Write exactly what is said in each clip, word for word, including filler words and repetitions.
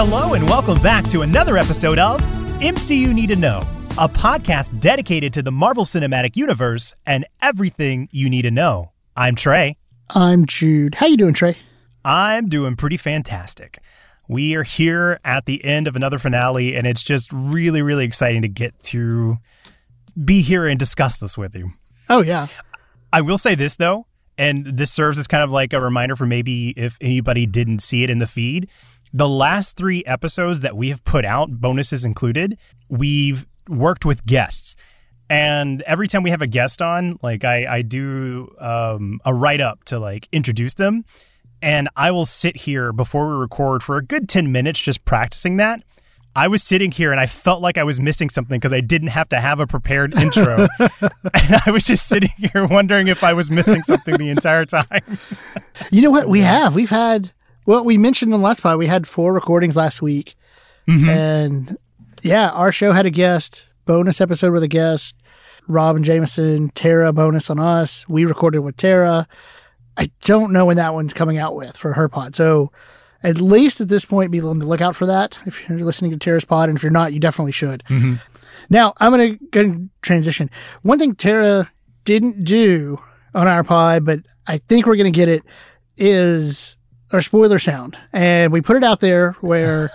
Hello and welcome back to another episode of M C U Need to Know, a podcast dedicated to the Marvel Cinematic Universe and everything you need to know. I'm Trey. I'm Jude. How you doing, Trey? I'm doing pretty fantastic. We are here at the end of another finale, and it's just really, really exciting to get to be here and discuss this with you. Oh, yeah. I will say this, though, and this serves as kind of like a reminder for maybe if anybody didn't see it in the feed. The last three episodes that we have put out, bonuses included, we've worked with guests. And every time we have a guest on, like I, I do um, a write-up to like introduce them. And I will sit here before we record for a good ten minutes just practicing that. I was sitting here and I felt like I was missing something because I didn't have to have a prepared intro. And I was just sitting here wondering if I was missing something the entire time. You know what? We have. We've had... Well, we mentioned in the last pod, we had four recordings last week. Mm-hmm. And yeah, our show had a guest, bonus episode with a guest, Rob and Jameson, Tara bonus on us. We recorded with Tara. I don't know when that one's coming out with for her pod. So at least at this point, be on the lookout for that. If you're listening to Tara's pod, and if you're not, you definitely should. Mm-hmm. Now, I'm going to transition. One thing Tara didn't do on our pod, but I think we're going to get it, is... our spoiler sound. And we put it out there where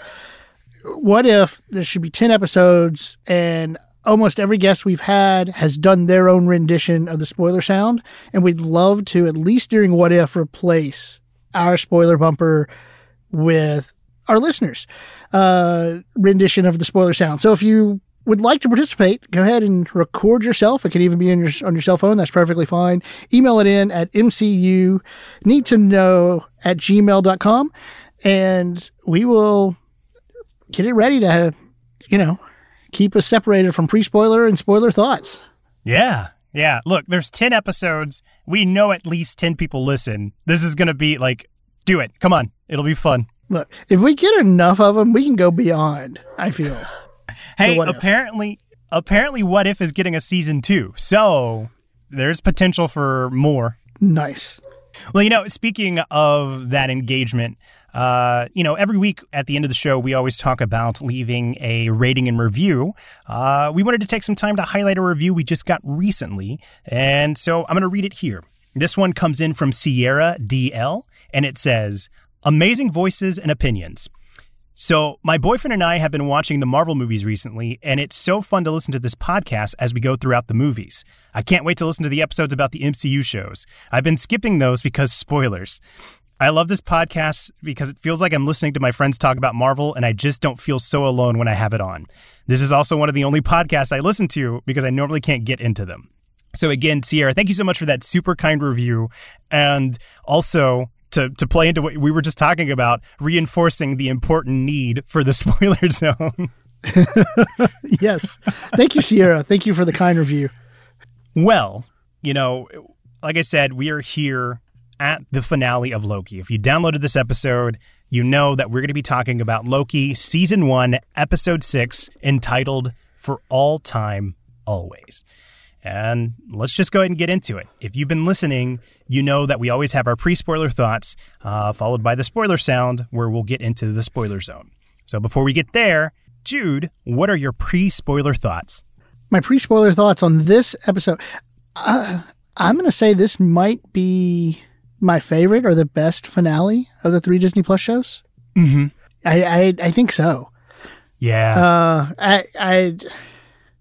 what if there should be ten episodes and almost every guest we've had has done their own rendition of the spoiler sound. And we'd love to, at least during What If, replace our spoiler bumper with our listeners' uh, rendition of the spoiler sound. So if you would like to participate, go ahead and record yourself. It could even be on your, on your cell phone. That's perfectly fine. Email it in at M C U need to know at gmail dot com, and we will get it ready to, you know, keep us separated from pre-spoiler and spoiler thoughts. Yeah. Yeah. Look, there's ten episodes. We know at least ten people listen. This is going to be like, do it. Come on. It'll be fun. Look, if we get enough of them, we can go beyond, I feel. Hey, apparently, apparently, What If is getting a season two, so there's potential for more. Nice. Well, you know, speaking of that engagement, uh, you know, every week at the end of the show, we always talk about leaving a rating and review. Uh, we wanted to take some time to highlight a review we just got recently, and so I'm going to read it here. This one comes in from Sierra D L, and it says, "Amazing voices and opinions. So my boyfriend and I have been watching the Marvel movies recently, and it's so fun to listen to this podcast as we go throughout the movies. I can't wait to listen to the episodes about the M C U shows. I've been skipping those because spoilers. I love this podcast because it feels like I'm listening to my friends talk about Marvel, and I just don't feel so alone when I have it on. This is also one of the only podcasts I listen to because I normally can't get into them." So again, Sierra, thank you so much for that super kind review. And also... To, to play into what we were just talking about, reinforcing the important need for the spoiler zone. Yes. Thank you, Sierra. Thank you for the kind review. Well, you know, like I said, we are here at the finale of Loki. If you downloaded this episode, you know that we're going to be talking about Loki Season one, Episode six, entitled For All Time, Always. And let's just go ahead and get into it. If you've been listening, you know that we always have our pre-spoiler thoughts, uh, followed by the spoiler sound, where we'll get into the spoiler zone. So before we get there, Jude, what are your pre-spoiler thoughts? My pre-spoiler thoughts on this episode, uh, I'm going to say this might be my favorite or the best finale of the three Disney Plus shows. Mm-hmm. I, I I think so. Yeah. Uh, I I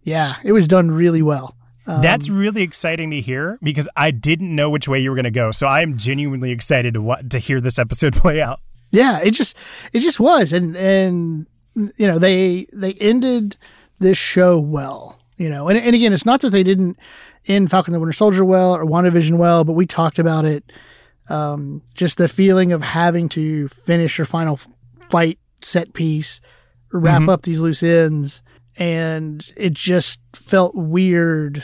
yeah, it was done really well. Um, That's really exciting to hear because I didn't know which way you were going to go. So I am genuinely excited to to hear this episode play out. Yeah, it just it just was, and and you know they they ended this show well, you know, and and again, it's not that they didn't end Falcon the Winter Soldier well or WandaVision well, but we talked about it, um, just the feeling of having to finish your final fight set piece, wrap mm-hmm. up these loose ends. And it just felt weird.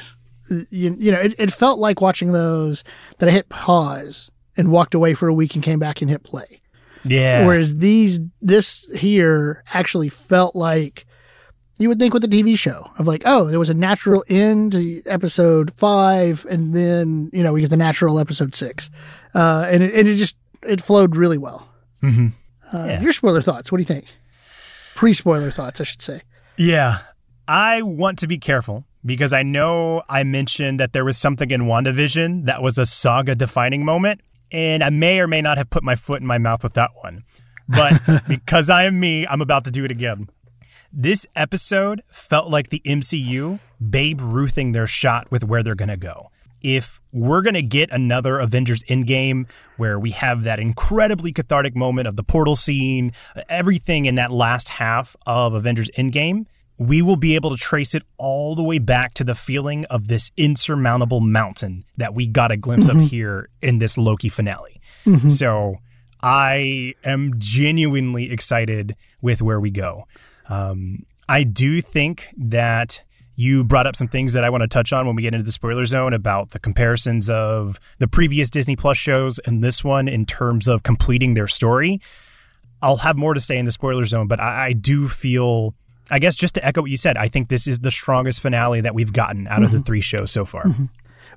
You, you know, it, it felt like watching those that I hit pause and walked away for a week and came back and hit play. Yeah. Whereas these, this here actually felt like you would think with a T V show of like, oh, there was a natural end to episode five. And then, you know, we get the natural episode six. Uh, and, it, and it just, it flowed really well. Mm-hmm. Uh, yeah. Your spoiler thoughts. What do you think? pre-spoiler thoughts, I should say. Yeah. I want to be careful because I know I mentioned that there was something in WandaVision that was a saga-defining moment, and I may or may not have put my foot in my mouth with that one. But because I am me, I'm about to do it again. This episode felt like the M C U Babe Ruthing their shot with where they're going to go. If we're going to get another Avengers Endgame where we have that incredibly cathartic moment of the portal scene, everything in that last half of Avengers Endgame, we will be able to trace it all the way back to the feeling of this insurmountable mountain that we got a glimpse mm-hmm. of here in this Loki finale. Mm-hmm. So I am genuinely excited with where we go. Um, I do think that you brought up some things that I want to touch on when we get into the spoiler zone about the comparisons of the previous Disney Plus shows and this one in terms of completing their story. I'll have more to say in the spoiler zone, but I, I do feel, I guess just to echo what you said, I think this is the strongest finale that we've gotten out mm-hmm. of the three shows so far. Mm-hmm.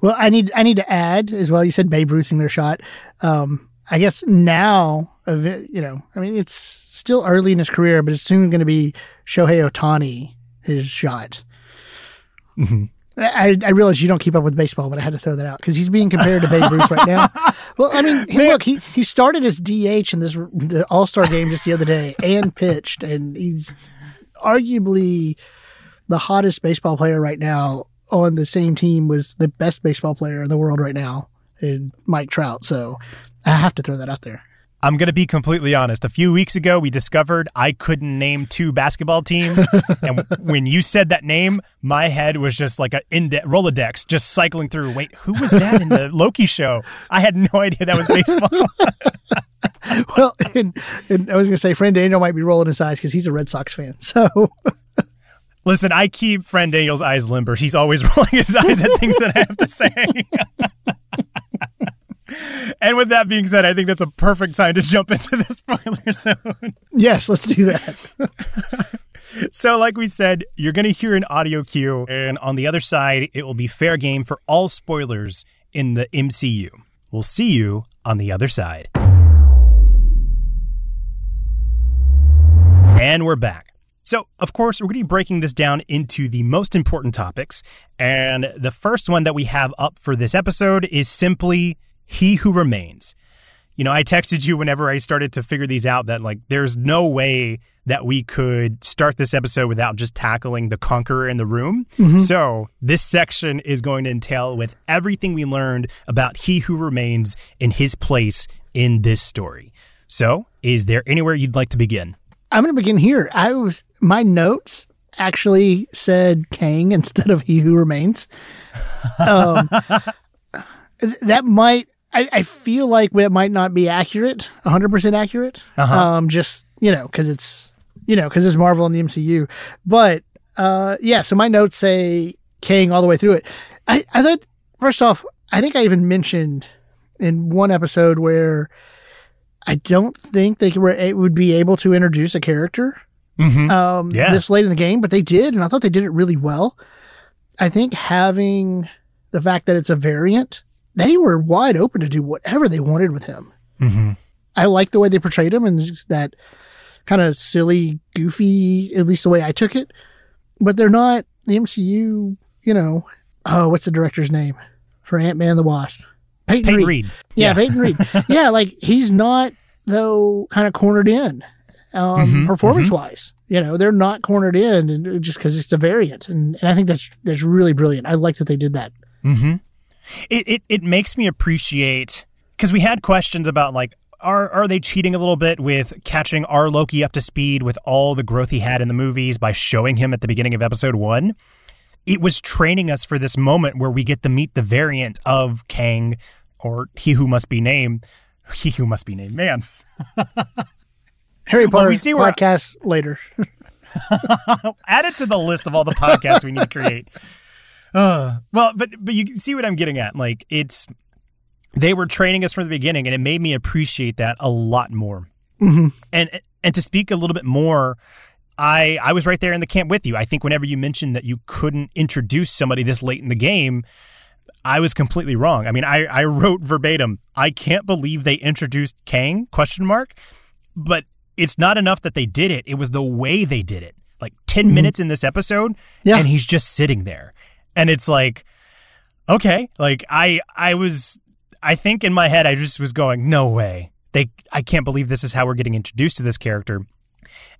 Well, I need I need to add as well, you said Babe Ruthing their shot. Um, I guess now, you know, I mean, it's still early in his career, but it's soon going to be Shohei Ohtani, his shot. Mm-hmm. I, I realize you don't keep up with baseball, but I had to throw that out because he's being compared to Babe Ruth right now. Well, I mean, he, look, he, he started as D H in this the All-Star game just the other day and pitched, and he's arguably the hottest baseball player right now on the same team was the best baseball player in the world right now in Mike Trout. So I have to throw that out there. I'm going to be completely honest. A few weeks ago, we discovered I couldn't name two basketball teams. And when you said that name, my head was just like a inde- Rolodex just cycling through. Wait, who was that in the Loki show? I had no idea that was baseball. Well, and, and I was going to say, friend Daniel might be rolling his eyes because he's a Red Sox fan. So, listen, I keep friend Daniel's eyes limber. He's always rolling his eyes at things that I have to say. And with that being said, I think that's a perfect time to jump into the spoiler zone. Yes, let's do that. So like we said, you're going to hear an audio cue, and on the other side, it will be fair game for all spoilers in the M C U. We'll see you on the other side. And we're back. So, of course, we're going to be breaking this down into the most important topics. And the first one that we have up for this episode is simply He Who Remains. You know, I texted you whenever I started to figure these out that, like, there's no way that we could start this episode without just tackling the Conqueror in the room. Mm-hmm. So this section is going to entail with everything we learned about He Who Remains and his place in this story. So is there anywhere you'd like to begin? I'm going to begin here. I was my notes actually said Kang instead of He Who Remains. Um, that might... I, I feel like it might not be accurate, one hundred percent accurate, uh-huh. um, just, you know, because it's, you know, because it's Marvel and the M C U. But, uh, yeah, so my notes say Kang all the way through it. I, I thought, first off, I think I even mentioned in one episode where I don't think they were it would be able to introduce a character mm-hmm. um, yeah. this late in the game, but they did, and I thought they did it really well. I think having the fact that it's a variant, they were wide open to do whatever they wanted with him. Mm-hmm. I like the way they portrayed him and just that kind of silly, goofy, at least the way I took it. But they're not the M C U, you know, oh, what's the director's name for Ant-Man and the Wasp? Peyton, Peyton Reed. Reed. Yeah, yeah, Peyton Reed. Yeah, like he's not, though, kind of cornered in um, mm-hmm, performance-wise. Mm-hmm. You know, they're not cornered in and just because it's the variant. And, and I think that's that's really brilliant. I like that they did that. Mm-hmm. It, it it makes me appreciate, because we had questions about, like, are are they cheating a little bit with catching our Loki up to speed with all the growth he had in the movies by showing him at the beginning of episode one? It was training us for this moment where we get to meet the variant of Kang, or He Who Must Be Named. He Who Must Be Named, man. Harry Potter well, we see podcast where... later. Add it to the list of all the podcasts we need to create. Uh, well, but but you see what I'm getting at. Like, it's, they were training us from the beginning, and it made me appreciate that a lot more. Mm-hmm. And and to speak a little bit more, I I was right there in the camp with you. I think whenever you mentioned that you couldn't introduce somebody this late in the game, I was completely wrong. I mean, I, I wrote verbatim, I can't believe they introduced Kang, question mark, but it's not enough that they did it. It was the way they did it. Like ten mm-hmm. minutes in this episode, yeah. and he's just sitting there. And it's like, okay, like I I was, I think in my head, I just was going, no way. They, I can't believe this is how we're getting introduced to this character.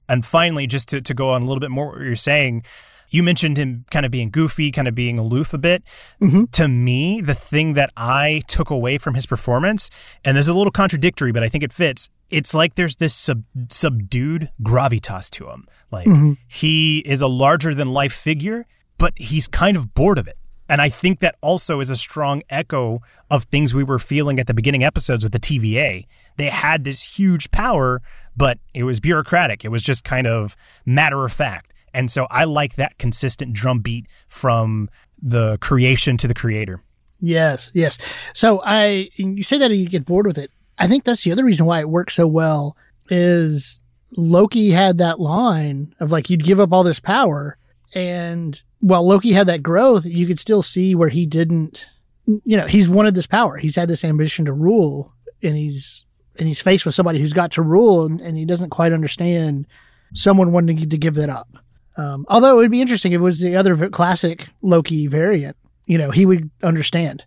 And finally, just to, to go on a little bit more what you're saying, you mentioned him kind of being goofy, kind of being aloof a bit. Mm-hmm. To me, the thing that I took away from his performance, and this is a little contradictory, but I think it fits, it's like there's this sub- subdued gravitas to him. Like mm-hmm. he is a larger-than-life figure, but he's kind of bored of it. And I think that also is a strong echo of things we were feeling at the beginning episodes with the T V A. They had this huge power, but it was bureaucratic. It was just kind of matter of fact. And so I like that consistent drumbeat from the creation to the creator. Yes, yes. So I, you say that and you get bored with it. I think that's the other reason why it works so well is Loki had that line of like, you'd give up all this power. And while Loki had that growth, you could still see where he didn't, you know, he's wanted this power. He's had this ambition to rule, and he's and he's faced with somebody who's got to rule, and, and he doesn't quite understand someone wanting to give that up. Um, although it would be interesting if it was the other classic Loki variant, you know, he would understand,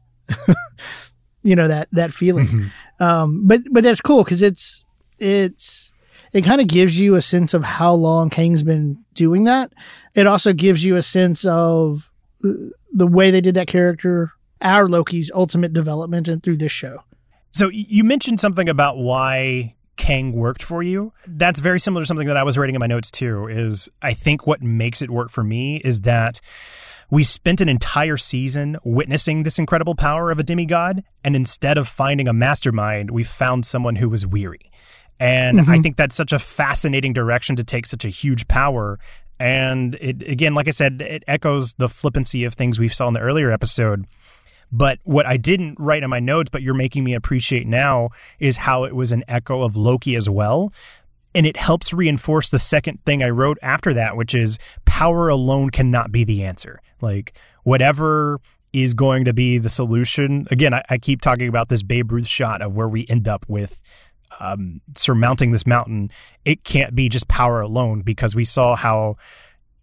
you know, that that feeling. Mm-hmm. Um, but but that's cool because it's it's. It kind of gives you a sense of how long Kang's been doing that. It also gives you a sense of the way they did that character, our Loki's ultimate development, and through this show. So you mentioned something about why Kang worked for you. That's very similar to something that I was writing in my notes too, is I think what makes it work for me is that we spent an entire season witnessing this incredible power of a demigod, and instead of finding a mastermind, we found someone who was weary. And mm-hmm. I think that's such a fascinating direction to take such a huge power. And it, again, like I said, it echoes the flippancy of things we saw in the earlier episode. But what I didn't write in my notes, but you're making me appreciate now, is how it was an echo of Loki as well. And it helps reinforce the second thing I wrote after that, which is power alone cannot be the answer. Like, whatever is going to be the solution. Again, I, I keep talking about this Babe Ruth shot of where we end up with Um, surmounting this mountain, it can't be just power alone, because we saw how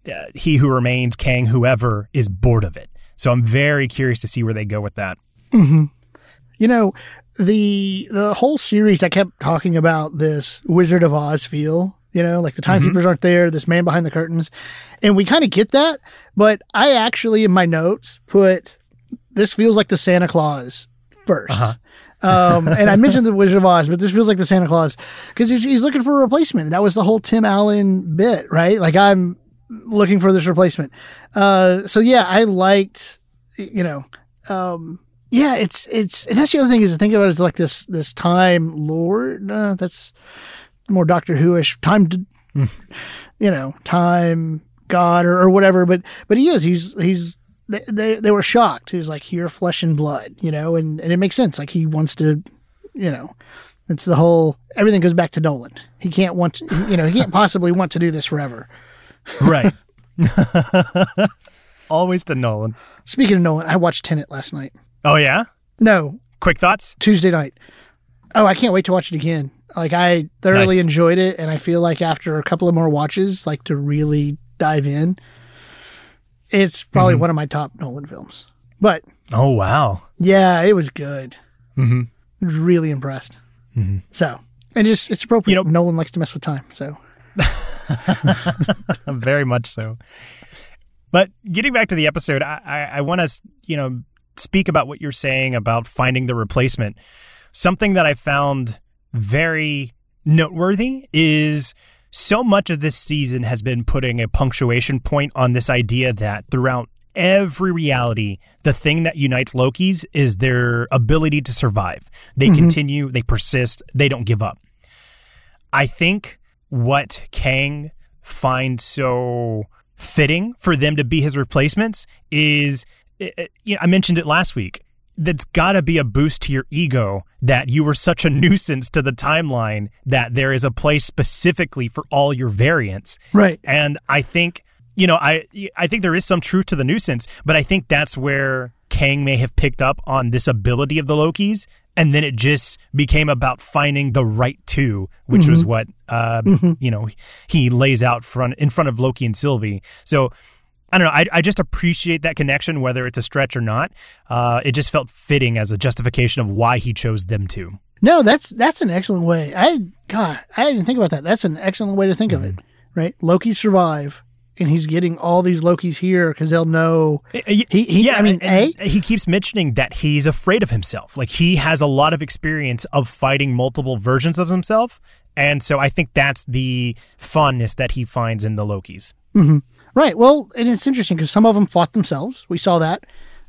uh, He Who Remains, Kang, whoever, is bored of it. So I'm very curious to see where they go with that. Mm-hmm. You know, the the whole series, I kept talking about this Wizard of Oz feel, you know, like the timekeepers mm-hmm. aren't there, this man behind the curtains. And we kind of get that, but I actually, in my notes, put, this feels like the Santa Claus first. Uh-huh. um, and I mentioned the Wizard of Oz, but this feels like the Santa Claus because he's, he's looking for a replacement. That was the whole Tim Allen bit, right? Like, I'm looking for this replacement. Uh, so yeah, I liked, you know, um, yeah, it's, it's, and that's the other thing is to think about is like this, this Time Lord, uh, that's more Doctor Who-ish time, mm. you know, time God or, or whatever, but, but he is, he's, he's, They, they they were shocked. He was like, you're flesh and blood, you know, and, and it makes sense. Like, he wants to, you know, it's the whole, everything goes back to Dolan. He can't want to, you know, he can't possibly want to do this forever. Right. Always to Nolan. Speaking of Nolan, I watched Tenet last night. Oh, yeah? No. Quick thoughts? Tuesday night. Oh, I can't wait to watch it again. Like, I thoroughly nice. enjoyed it, and I feel like after a couple of more watches, like, to really dive in. It's probably mm-hmm. one of my top Nolan films. But oh, wow. Yeah, it was good. Mm-hmm. I was really impressed. Mm-hmm. So, and just, it's appropriate. You know, Nolan likes to mess with time, so. Very much so. But getting back to the episode, I, I, I want to, you know, speak about what you're saying about finding the replacement. Something that I found very noteworthy is, so much of this season has been putting a punctuation point on this idea that throughout every reality, the thing that unites Lokis is their ability to survive. They mm-hmm. continue, they persist, they don't give up. I think what Kang finds so fitting for them to be his replacements is, you know, I mentioned it last week. That's got to be a boost to your ego that you were such a nuisance to the timeline that there is a place specifically for all your variants. Right. And I think, you know, I I think there is some truth to the nuisance, but I think that's where Kang may have picked up on this ability of the Lokis And then it just became about finding the right two, which mm-hmm. was what, uh, mm-hmm. you know, he lays out front in front of Loki and Sylvie. So I don't know. I, I just appreciate that connection, whether it's a stretch or not. Uh, it just felt fitting as a justification of why he chose them two. No, that's that's an excellent way. I God, I didn't think about that. That's an excellent way to think mm-hmm. of it, right? Loki survive, and he's getting all these Lokis here because they'll know. He, he, yeah, I mean, and, and A? He keeps mentioning that he's afraid of himself. Like, he has a lot of experience of fighting multiple versions of himself, and so I think that's the fondness that he finds in the Lokis. Mm-hmm. Right. Well, and it's interesting because some of them fought themselves. We saw that.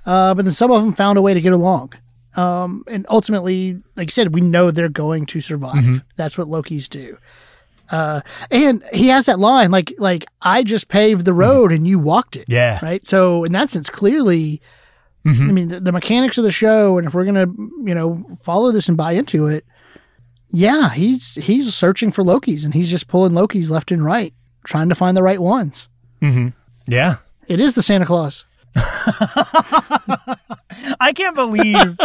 Uh, but then some of them found a way to get along. Um, and ultimately, like you said, we know they're going to survive. Mm-hmm. That's what Lokis do. Uh, and he has that line, like, like I just paved the road mm-hmm. and you walked it. Yeah. Right. So in that sense, clearly, mm-hmm. I mean, the, the mechanics of the show, and if we're going to, you know, follow this and buy into it. Yeah. He's, he's searching for Lokis, and he's just pulling Lokis left and right, trying to find the right ones. Mm-hmm. Yeah. It is the Santa Claus. I can't believe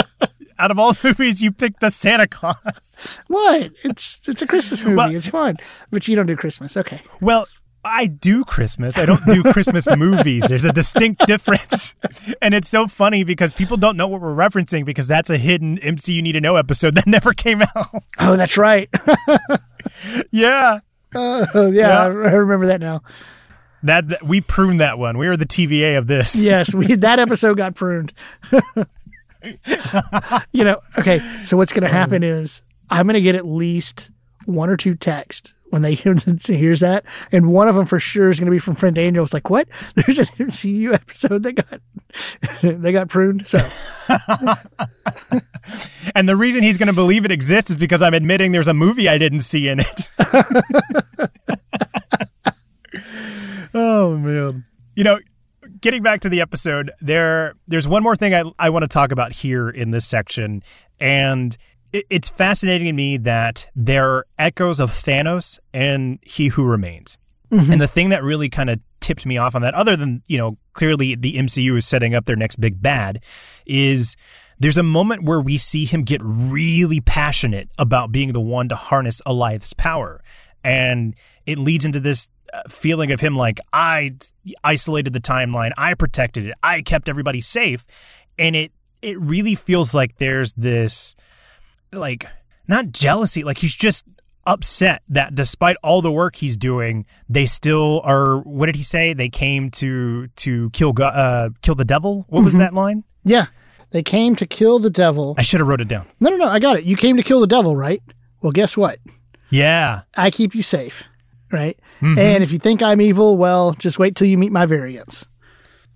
out of all movies you picked the Santa Claus. What? It's it's a Christmas movie. Well, it's fun. But you don't do Christmas. Okay. Well, I do Christmas. I don't do Christmas movies. There's a distinct difference. And it's so funny because people don't know what we're referencing because that's a hidden M C U Need to Know episode that never came out. Oh, that's right. yeah. Uh, yeah. Yeah. I remember that now. That, that we pruned that one. We are the T V A of this. Yes, we that episode got pruned. You know, okay. So what's going to happen is I'm going to get at least one or two texts when they hears that, and one of them for sure is going to be from friend Daniel. It's like, what? There's an M C U episode that got they got pruned. So, and the reason he's going to believe it exists is because I'm admitting there's a movie I didn't see in it. Oh, man. You know, getting back to the episode, there there's one more thing I, I want to talk about here in this section. And it, it's fascinating to me that there are echoes of Thanos and He Who Remains. Mm-hmm. And the thing that really kind of tipped me off on that, other than, you know, clearly the M C U is setting up their next big bad, is there's a moment where we see him get really passionate about being the one to harness Eliath's power. And it leads into this feeling of him like, I isolated the timeline, I protected it, I kept everybody safe. And it it really feels like there's this, like, not jealousy, like he's just upset that despite all the work he's doing, they still are, what did he say? They came to to kill uh, kill the devil? What mm-hmm. was that line? Yeah, they came to kill the devil. I should have wrote it down. No, no, no, I got it. You came to kill the devil, right? Well, guess what? Yeah. I keep you safe. Right. Mm-hmm. And if you think I'm evil, well, just wait till you meet my variants.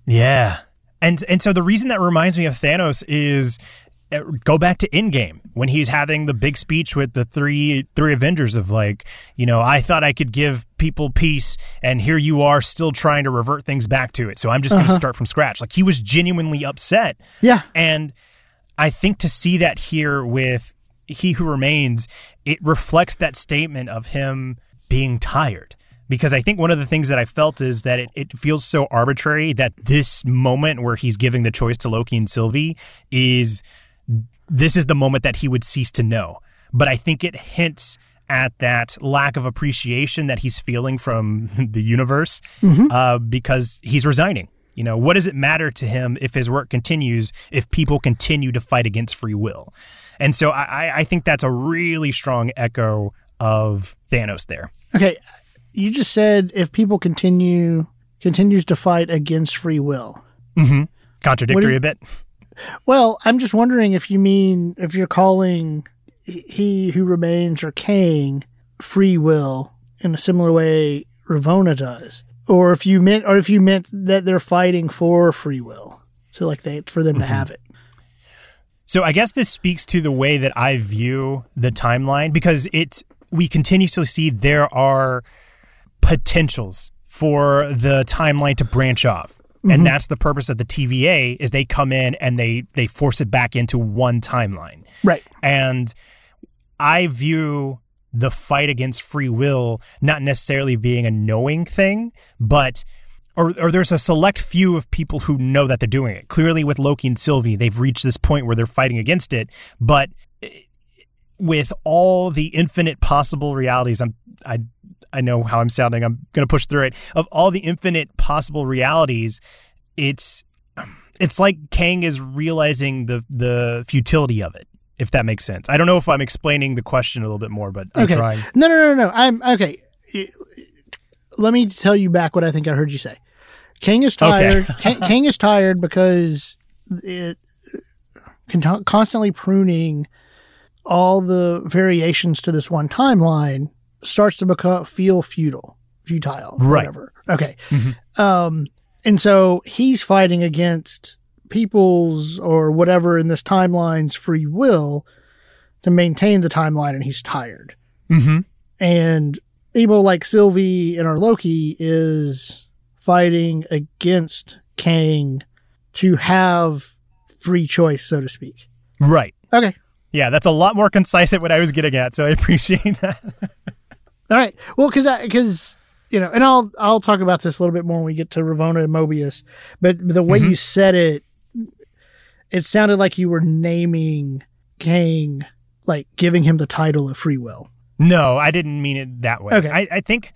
Yeah. And and so the reason that reminds me of Thanos is uh, go back to Endgame when he's having the big speech with the three three Avengers of like, you know, I thought I could give people peace and here you are still trying to revert things back to it. So I'm just going to uh-huh. start from scratch. Like he was genuinely upset. Yeah. And I think to see that here with He Who Remains, it reflects that statement of him being tired, because I think one of the things that I felt is that it, it feels so arbitrary that this moment where he's giving the choice to Loki and Sylvie is this is the moment that he would cease to know. But I think it hints at that lack of appreciation that he's feeling from the universe mm-hmm. uh, because he's resigning. You know, what does it matter to him if his work continues, if people continue to fight against free will? And so I, I think that's a really strong echo of Thanos there. Okay, you just said if people continue continues to fight against free will. Mm-hmm. Contradictory you, a bit. Well, I'm just wondering if you mean, if you're calling He Who Remains or Kang free will in a similar way Ravonna does, or if you meant, or if you meant that they're fighting for free will, so like they for them mm-hmm. to have it. So I guess this speaks to the way that I view the timeline, because it's we continuously see there are potentials for the timeline to branch off. Mm-hmm. And that's the purpose of the T V A is they come in and they, they force it back into one timeline. Right. And I view the fight against free will not necessarily being a knowing thing, but or or there's a select few of people who know that they're doing it. Clearly with Loki and Sylvie, they've reached this point where they're fighting against it, but with all the infinite possible realities, I'm, I I know how I'm sounding. I'm going to push through it. Of all the infinite possible realities, it's it's like Kang is realizing the the futility of it, if that makes sense. I don't know if I'm explaining the question a little bit more, but I'm okay. trying. No, no, no, no. I'm okay. Let me tell you back what I think I heard you say. Kang is tired. Okay. Kang is tired because it constantly pruning all the variations to this one timeline starts to become feel futile, futile, right. whatever. Okay. Mm-hmm. Um, and so he's fighting against people's or whatever in this timeline's free will to maintain the timeline, and he's tired. Mm-hmm. And people like Sylvie and our Loki is fighting against Kang to have free choice, so to speak. Right. Okay. Yeah, that's a lot more concise at what I was getting at, so I appreciate that. All right. Well, because because you know, and I'll I'll talk about this a little bit more when we get to Ravonna and Mobius. But the way mm-hmm. you said it, it sounded like you were naming Kang, like giving him the title of free will. No, I didn't mean it that way. Okay. I, I think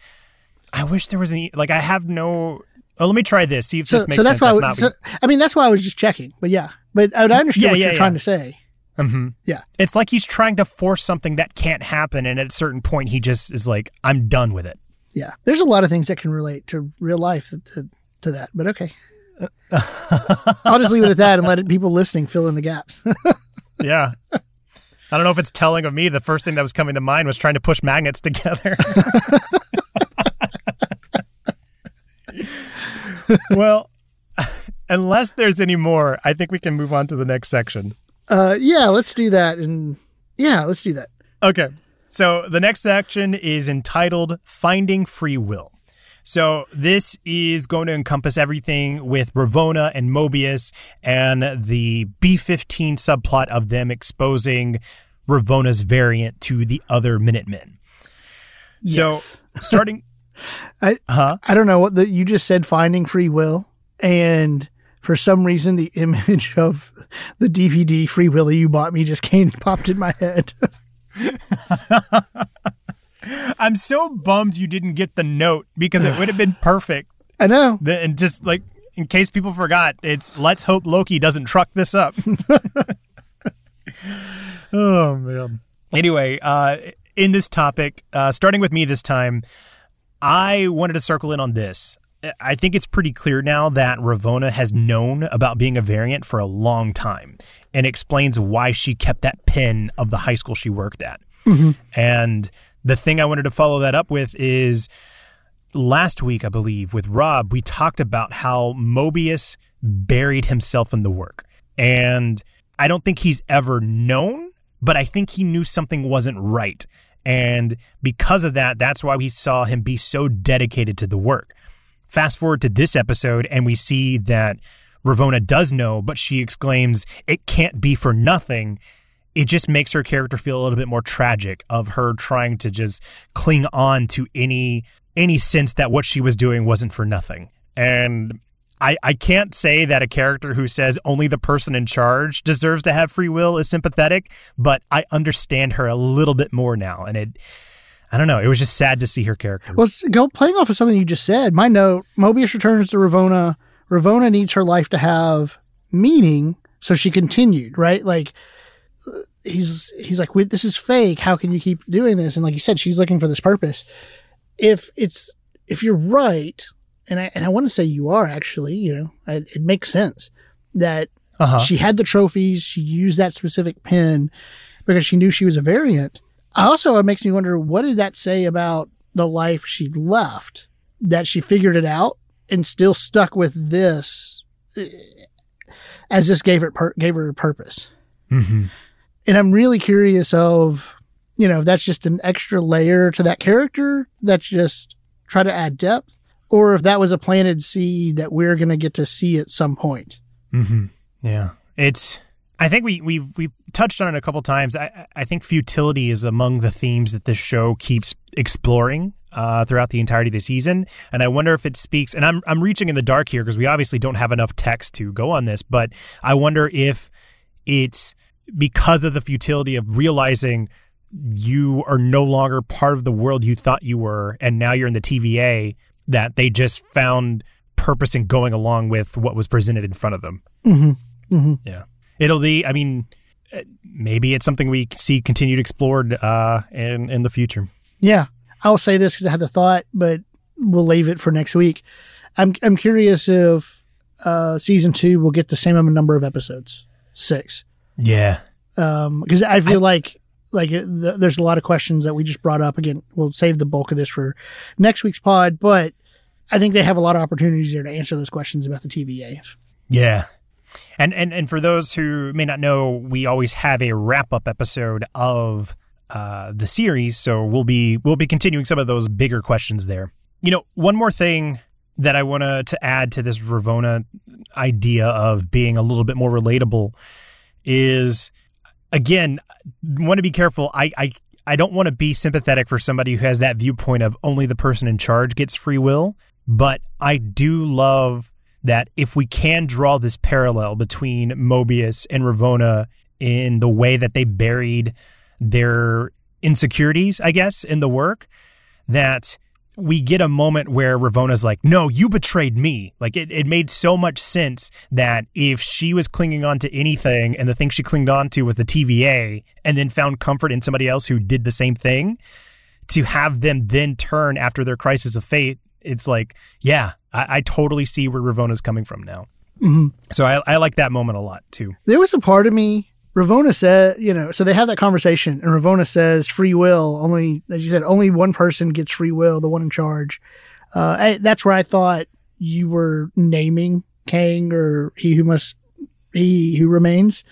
I wish there was any. Like, I have no. Oh, let me try this. See if so, this makes so that's sense. Why I, w- not, so, I mean, that's why I was just checking. But yeah, but I, I understand yeah, what yeah, you're yeah. trying to say. Mm-hmm. Yeah, it's like he's trying to force something that can't happen, and at a certain point, he just is like, "I'm done with it." Yeah, there's a lot of things that can relate to real life to, to that, but okay, I'll just leave it at that and let it, people listening fill in the gaps. Yeah, I don't know if it's telling of me. The first thing that was coming to mind was trying to push magnets together. Well, unless there's any more, I think we can move on to the next section. Uh, yeah, let's do that. And yeah, let's do that. Okay. So the next section is entitled Finding Free Will. So this is going to encompass everything with Ravonna and Mobius and the B fifteen subplot of them exposing Ravonna's variant to the other Minutemen. Yes. So starting... I huh? I don't know what the, you just said, Finding Free Will, and... For some reason, the image of the D V D Free Willy you bought me just came popped in my head. I'm so bummed you didn't get the note because it would have been perfect. I know. The, and just like in case people forgot, it's let's hope Loki doesn't truck this up. Oh, man. Anyway, uh, in this topic, uh, starting with me this time, I wanted to circle in on this. I think it's pretty clear now that Ravonna has known about being a variant for a long time and explains why she kept that pin of the high school she worked at. Mm-hmm. And the thing I wanted to follow that up with is last week, I believe, with Rob, we talked about how Mobius buried himself in the work. And I don't think he's ever known, but I think he knew something wasn't right. And because of that, that's why we saw him be so dedicated to the work. Fast forward to this episode, and we see that Ravonna does know, but she exclaims, it can't be for nothing. It just makes her character feel a little bit more tragic of her trying to just cling on to any any sense that what she was doing wasn't for nothing. And I, I can't say that a character who says only the person in charge deserves to have free will is sympathetic, but I understand her a little bit more now, and it... I don't know. It was just sad to see her character. Well, go playing off of something you just said. My note, Mobius returns to Ravonna. Ravonna needs her life to have meaning, so she continued, right? Like, he's he's like, this is fake. How can you keep doing this? And like you said, she's looking for this purpose. If it's if you're right, and I, and I want to say you are, actually, you know, I, it makes sense that uh-huh. she had the trophies. She used that specific pen because she knew she was a variant. Also, it makes me wonder, what did that say about the life she left, that she figured it out and still stuck with this as this gave, it per- gave her purpose? Mm-hmm. And I'm really curious of, you know, if that's just an extra layer to that character that's just try to add depth, or if that was a planted seed that we're going to get to see at some point. Mm-hmm. Yeah, it's... I think we, we've we've touched on it a couple times. I, I think futility is among the themes that this show keeps exploring uh, throughout the entirety of the season. And I wonder if it speaks, and I'm I'm reaching in the dark here because we obviously don't have enough text to go on this, but I wonder if it's because of the futility of realizing you are no longer part of the world you thought you were, and now you're in the T V A, that they just found purpose in going along with what was presented in front of them. Mm-hmm. Mm-hmm. Yeah. It'll be, I mean, maybe it's something we see continued explored uh, in, in the future. Yeah. I'll say this because I had the thought, but we'll leave it for next week. I'm I'm curious if uh, season two will get the same number of episodes, six. Yeah. Um, because I feel I, like like the, there's a lot of questions that we just brought up. Again, we'll save the bulk of this for next week's pod, but I think they have a lot of opportunities there to answer those questions about the T V A. Yeah. And, and, and for those who may not know, we always have a wrap-up episode of uh, the series, so we'll be we'll be continuing some of those bigger questions there. You know, one more thing that I wanted to add to this Ravonna idea of being a little bit more relatable is, again, want to be careful. I, I, I don't want to be sympathetic for somebody who has that viewpoint of only the person in charge gets free will, but I do love that if we can draw this parallel between Mobius and Ravonna in the way that they buried their insecurities, I guess, in the work, that we get a moment where Ravonna's like, no, you betrayed me. Like, it, it made so much sense that if she was clinging on to anything and the thing she clinged on to was the T V A and then found comfort in somebody else who did the same thing, to have them then turn after their crisis of faith, it's like, yeah, I, I totally see where Ravonna's coming from now. Mm-hmm. So I, I like that moment a lot, too. There was a part of me, Ravonna said, you know, so they have that conversation, and Ravonna says free will, only, as you said, only one person gets free will, the one in charge. Uh, I, that's where I thought you were naming Kang, or He Who Must, He Who Remains.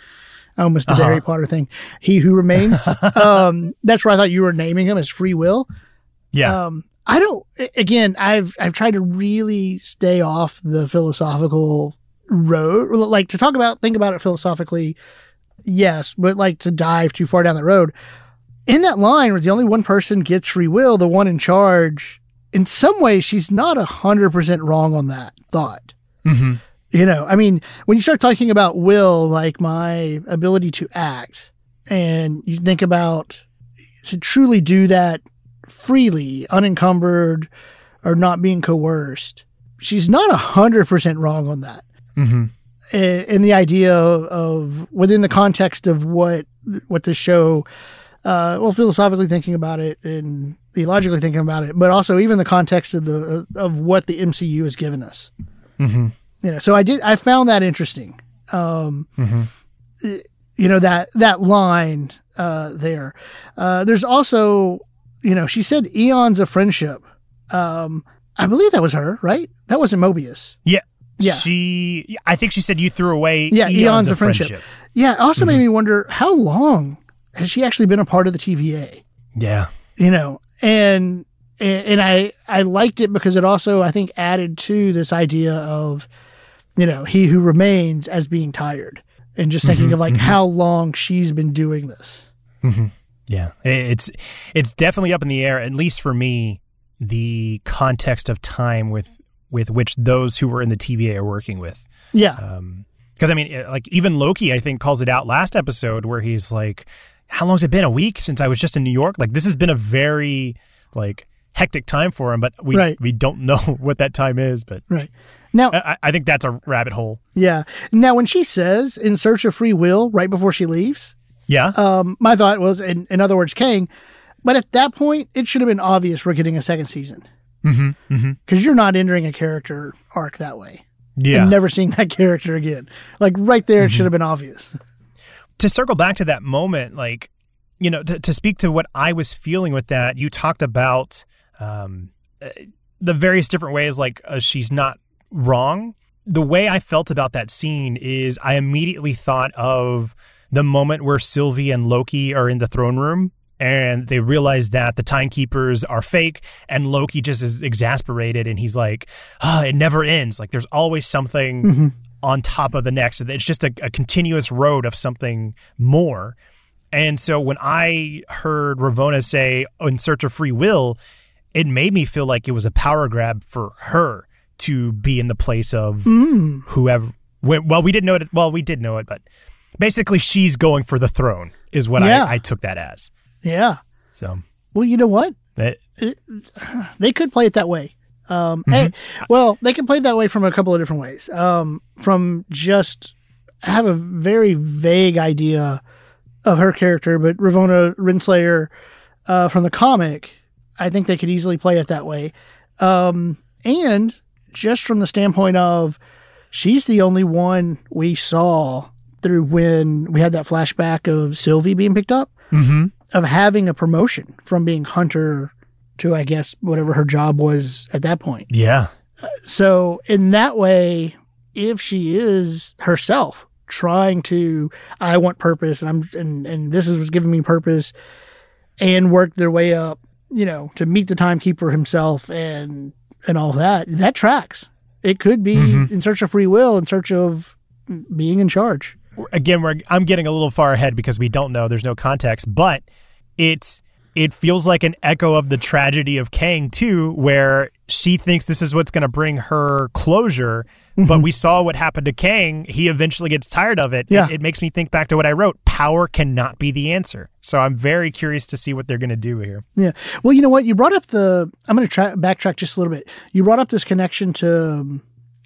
I almost did uh-huh. the Harry Potter thing. He Who Remains. um, that's where I thought you were naming him as free will. Yeah. Um, I don't, again, I've, I've tried to really stay off the philosophical road, like to talk about, think about it philosophically. Yes, but like to dive too far down the road. In that line where the only one person gets free will, the one in charge, in some ways, she's not one hundred percent wrong on that thought. Mm-hmm. You know, I mean, when you start talking about will, like my ability to act, and you think about to truly do that freely, unencumbered, or not being coerced, she's not one hundred percent wrong on that. Mm-hmm. In the idea of, within the context of what what the show, uh, well, philosophically thinking about it and theologically thinking about it, but also even the context of the of what the M C U has given us. Mm-hmm. You know, so I did I found that interesting. Um, mm-hmm. You know, that that line uh, there. Uh, there's also, you know, she said eons of friendship. Um, I believe that was her, right? That wasn't Mobius. Yeah. Yeah. She, I think she said you threw away yeah, eons, eons of, of friendship. friendship. Yeah. It also mm-hmm. made me wonder, how long has she actually been a part of the T V A? Yeah. You know, and, and, and I, I liked it because it also, I think, added to this idea of, you know, He Who Remains as being tired, and just thinking mm-hmm, of like mm-hmm. how long she's been doing this. Mm-hmm. Yeah. It's, it's definitely up in the air, at least for me, the context of time with, with which those who were in the T V A are working with. Yeah. Um, because, I mean, like, even Loki, I think, calls it out last episode where he's like, how long has it been? A week since I was just in New York? Like, this has been a very, like, hectic time for him, but we right. we don't know what that time is. But right. now, I, I think that's a rabbit hole. Yeah. Now, when she says, in search of free will, right before she leaves. Yeah. Um, my thought was, in, in other words, Kang. But at that point, it should have been obvious we're getting a second season. Mm-hmm, mm-hmm. Because you're not entering a character arc that way. Yeah. And never seeing that character again. Like, right there, mm-hmm. it should have been obvious. To circle back to that moment, like, you know, to, to speak to what I was feeling with that, you talked about um, the various different ways, like, uh, she's not wrong. The way I felt about that scene is I immediately thought of the moment where Sylvie and Loki are in the throne room. And they realize that the timekeepers are fake, and Loki just is exasperated, and he's like, oh, it never ends. Like, there's always something mm-hmm. on top of the next. It's just a, a continuous road of something more. And so when I heard Ravonna say, in search of free will, it made me feel like it was a power grab for her to be in the place of mm. whoever. Well, we didn't know it. Well, we did know it, but basically she's going for the throne is what yeah. I, I took that as. Yeah. So. Well, you know what? That, it, they could play it that way. Um, mm-hmm. and, well, they can play it that way from a couple of different ways. Um, from just have a very vague idea of her character, but Ravonna Renslayer uh, from the comic, I think they could easily play it that way. Um, and just from the standpoint of she's the only one we saw through when we had that flashback of Sylvie being picked up, mm-hmm. of having a promotion from being Hunter to, I guess, whatever her job was at that point. Yeah. So in that way, if she is herself trying to, I want purpose and I'm and, and this is what's giving me purpose, and work their way up, you know, to meet the timekeeper himself and and all that, that tracks. It could be mm-hmm. in search of free will, in search of being in charge. Again, we're, I'm getting a little far ahead because we don't know. There's no context, but it's it feels like an echo of the tragedy of Kang too, where she thinks this is what's going to bring her closure, mm-hmm. but we saw what happened to Kang. He eventually gets tired of it. Yeah. It, it makes me think back to what I wrote. Power cannot be the answer. So I'm very curious to see what they're going to do here. Yeah. Well, you know what? You brought up the, I'm going to tra- backtrack just a little bit. You brought up this connection to um,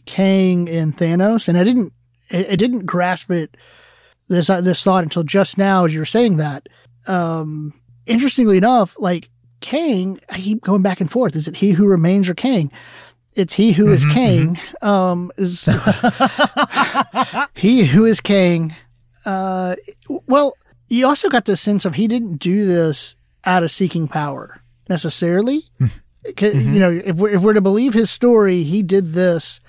Kang and Thanos, and I didn't, I, I didn't grasp it, this, uh, this thought until just now as you were saying that. Um, interestingly enough, like, Kang, I keep going back and forth. Is it He Who Remains or Kang? It's He Who Is mm-hmm, Kang. Mm-hmm. Um, is He Who Is Kang. Uh, well, you also got this sense of he didn't do this out of seeking power necessarily. Mm-hmm. You know, if we're, if we're to believe his story, he did this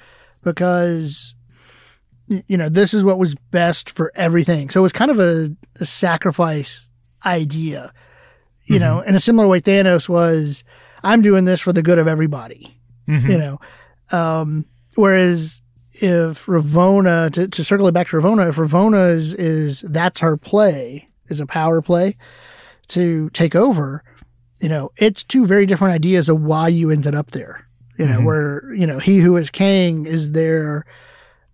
because, you know, this is what was best for everything. So it was kind of a, a sacrifice idea. You know, in a similar way, Thanos was, I'm doing this for the good of everybody, mm-hmm. you know. Um, whereas if Ravonna, to, to circle it back to Ravonna, if Ravonna is, is, that's her play, is a power play to take over, you know, it's two very different ideas of why you ended up there. You know, mm-hmm. where, you know, He Who Is Kang is there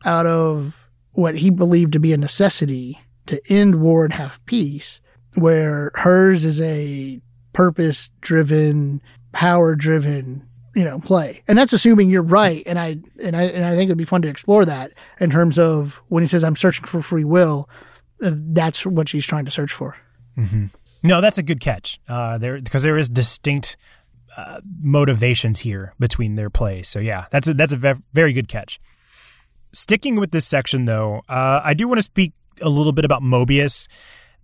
out of what he believed to be a necessity to end war and have peace. Where hers is a purpose-driven, power-driven, you know, play, and that's assuming you're right. And I and I and I think it'd be fun to explore that in terms of when he says, "I'm searching for free will." Uh, that's what she's trying to search for. Mm-hmm. No, that's a good catch. Uh, there because there is distinct uh, motivations here between their plays. So yeah, that's a, that's a ve- very good catch. Sticking with this section though, uh, I do want to speak a little bit about Mobius.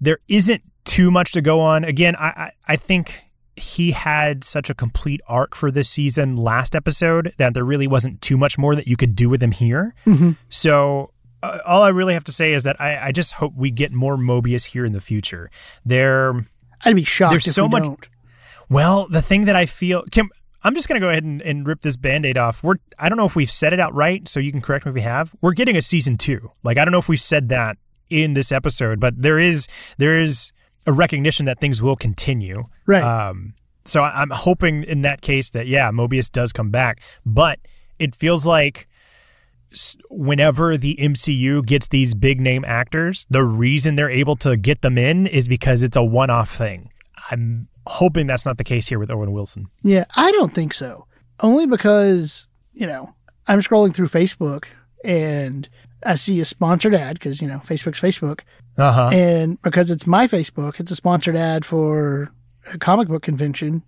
There isn't too much to go on. Again, I, I I think he had such a complete arc for this season last episode that there really wasn't too much more that you could do with him here. Mm-hmm. So uh, all I really have to say is that I, I just hope we get more Mobius here in the future. There, I'd be shocked if so we much, don't. Well, the thing that I feel... Kim, I'm just going to go ahead and, and rip this Band-Aid off. We're I don't know if we've said it out right, so you can correct me if we have. We're getting a season two. Like, I don't know if we've said that in this episode, but there is there is... a recognition that things will continue. Right. Um, so I'm hoping in that case that, yeah, Mobius does come back, but it feels like whenever the M C U gets these big name actors, the reason they're able to get them in is because it's a one-off thing. I'm hoping that's not the case here with Owen Wilson. Yeah, I don't think so. Only because, you know, I'm scrolling through Facebook and I see a sponsored ad because, you know, Facebook's Facebook. Uh-huh. And because it's my Facebook, it's a sponsored ad for a comic book convention,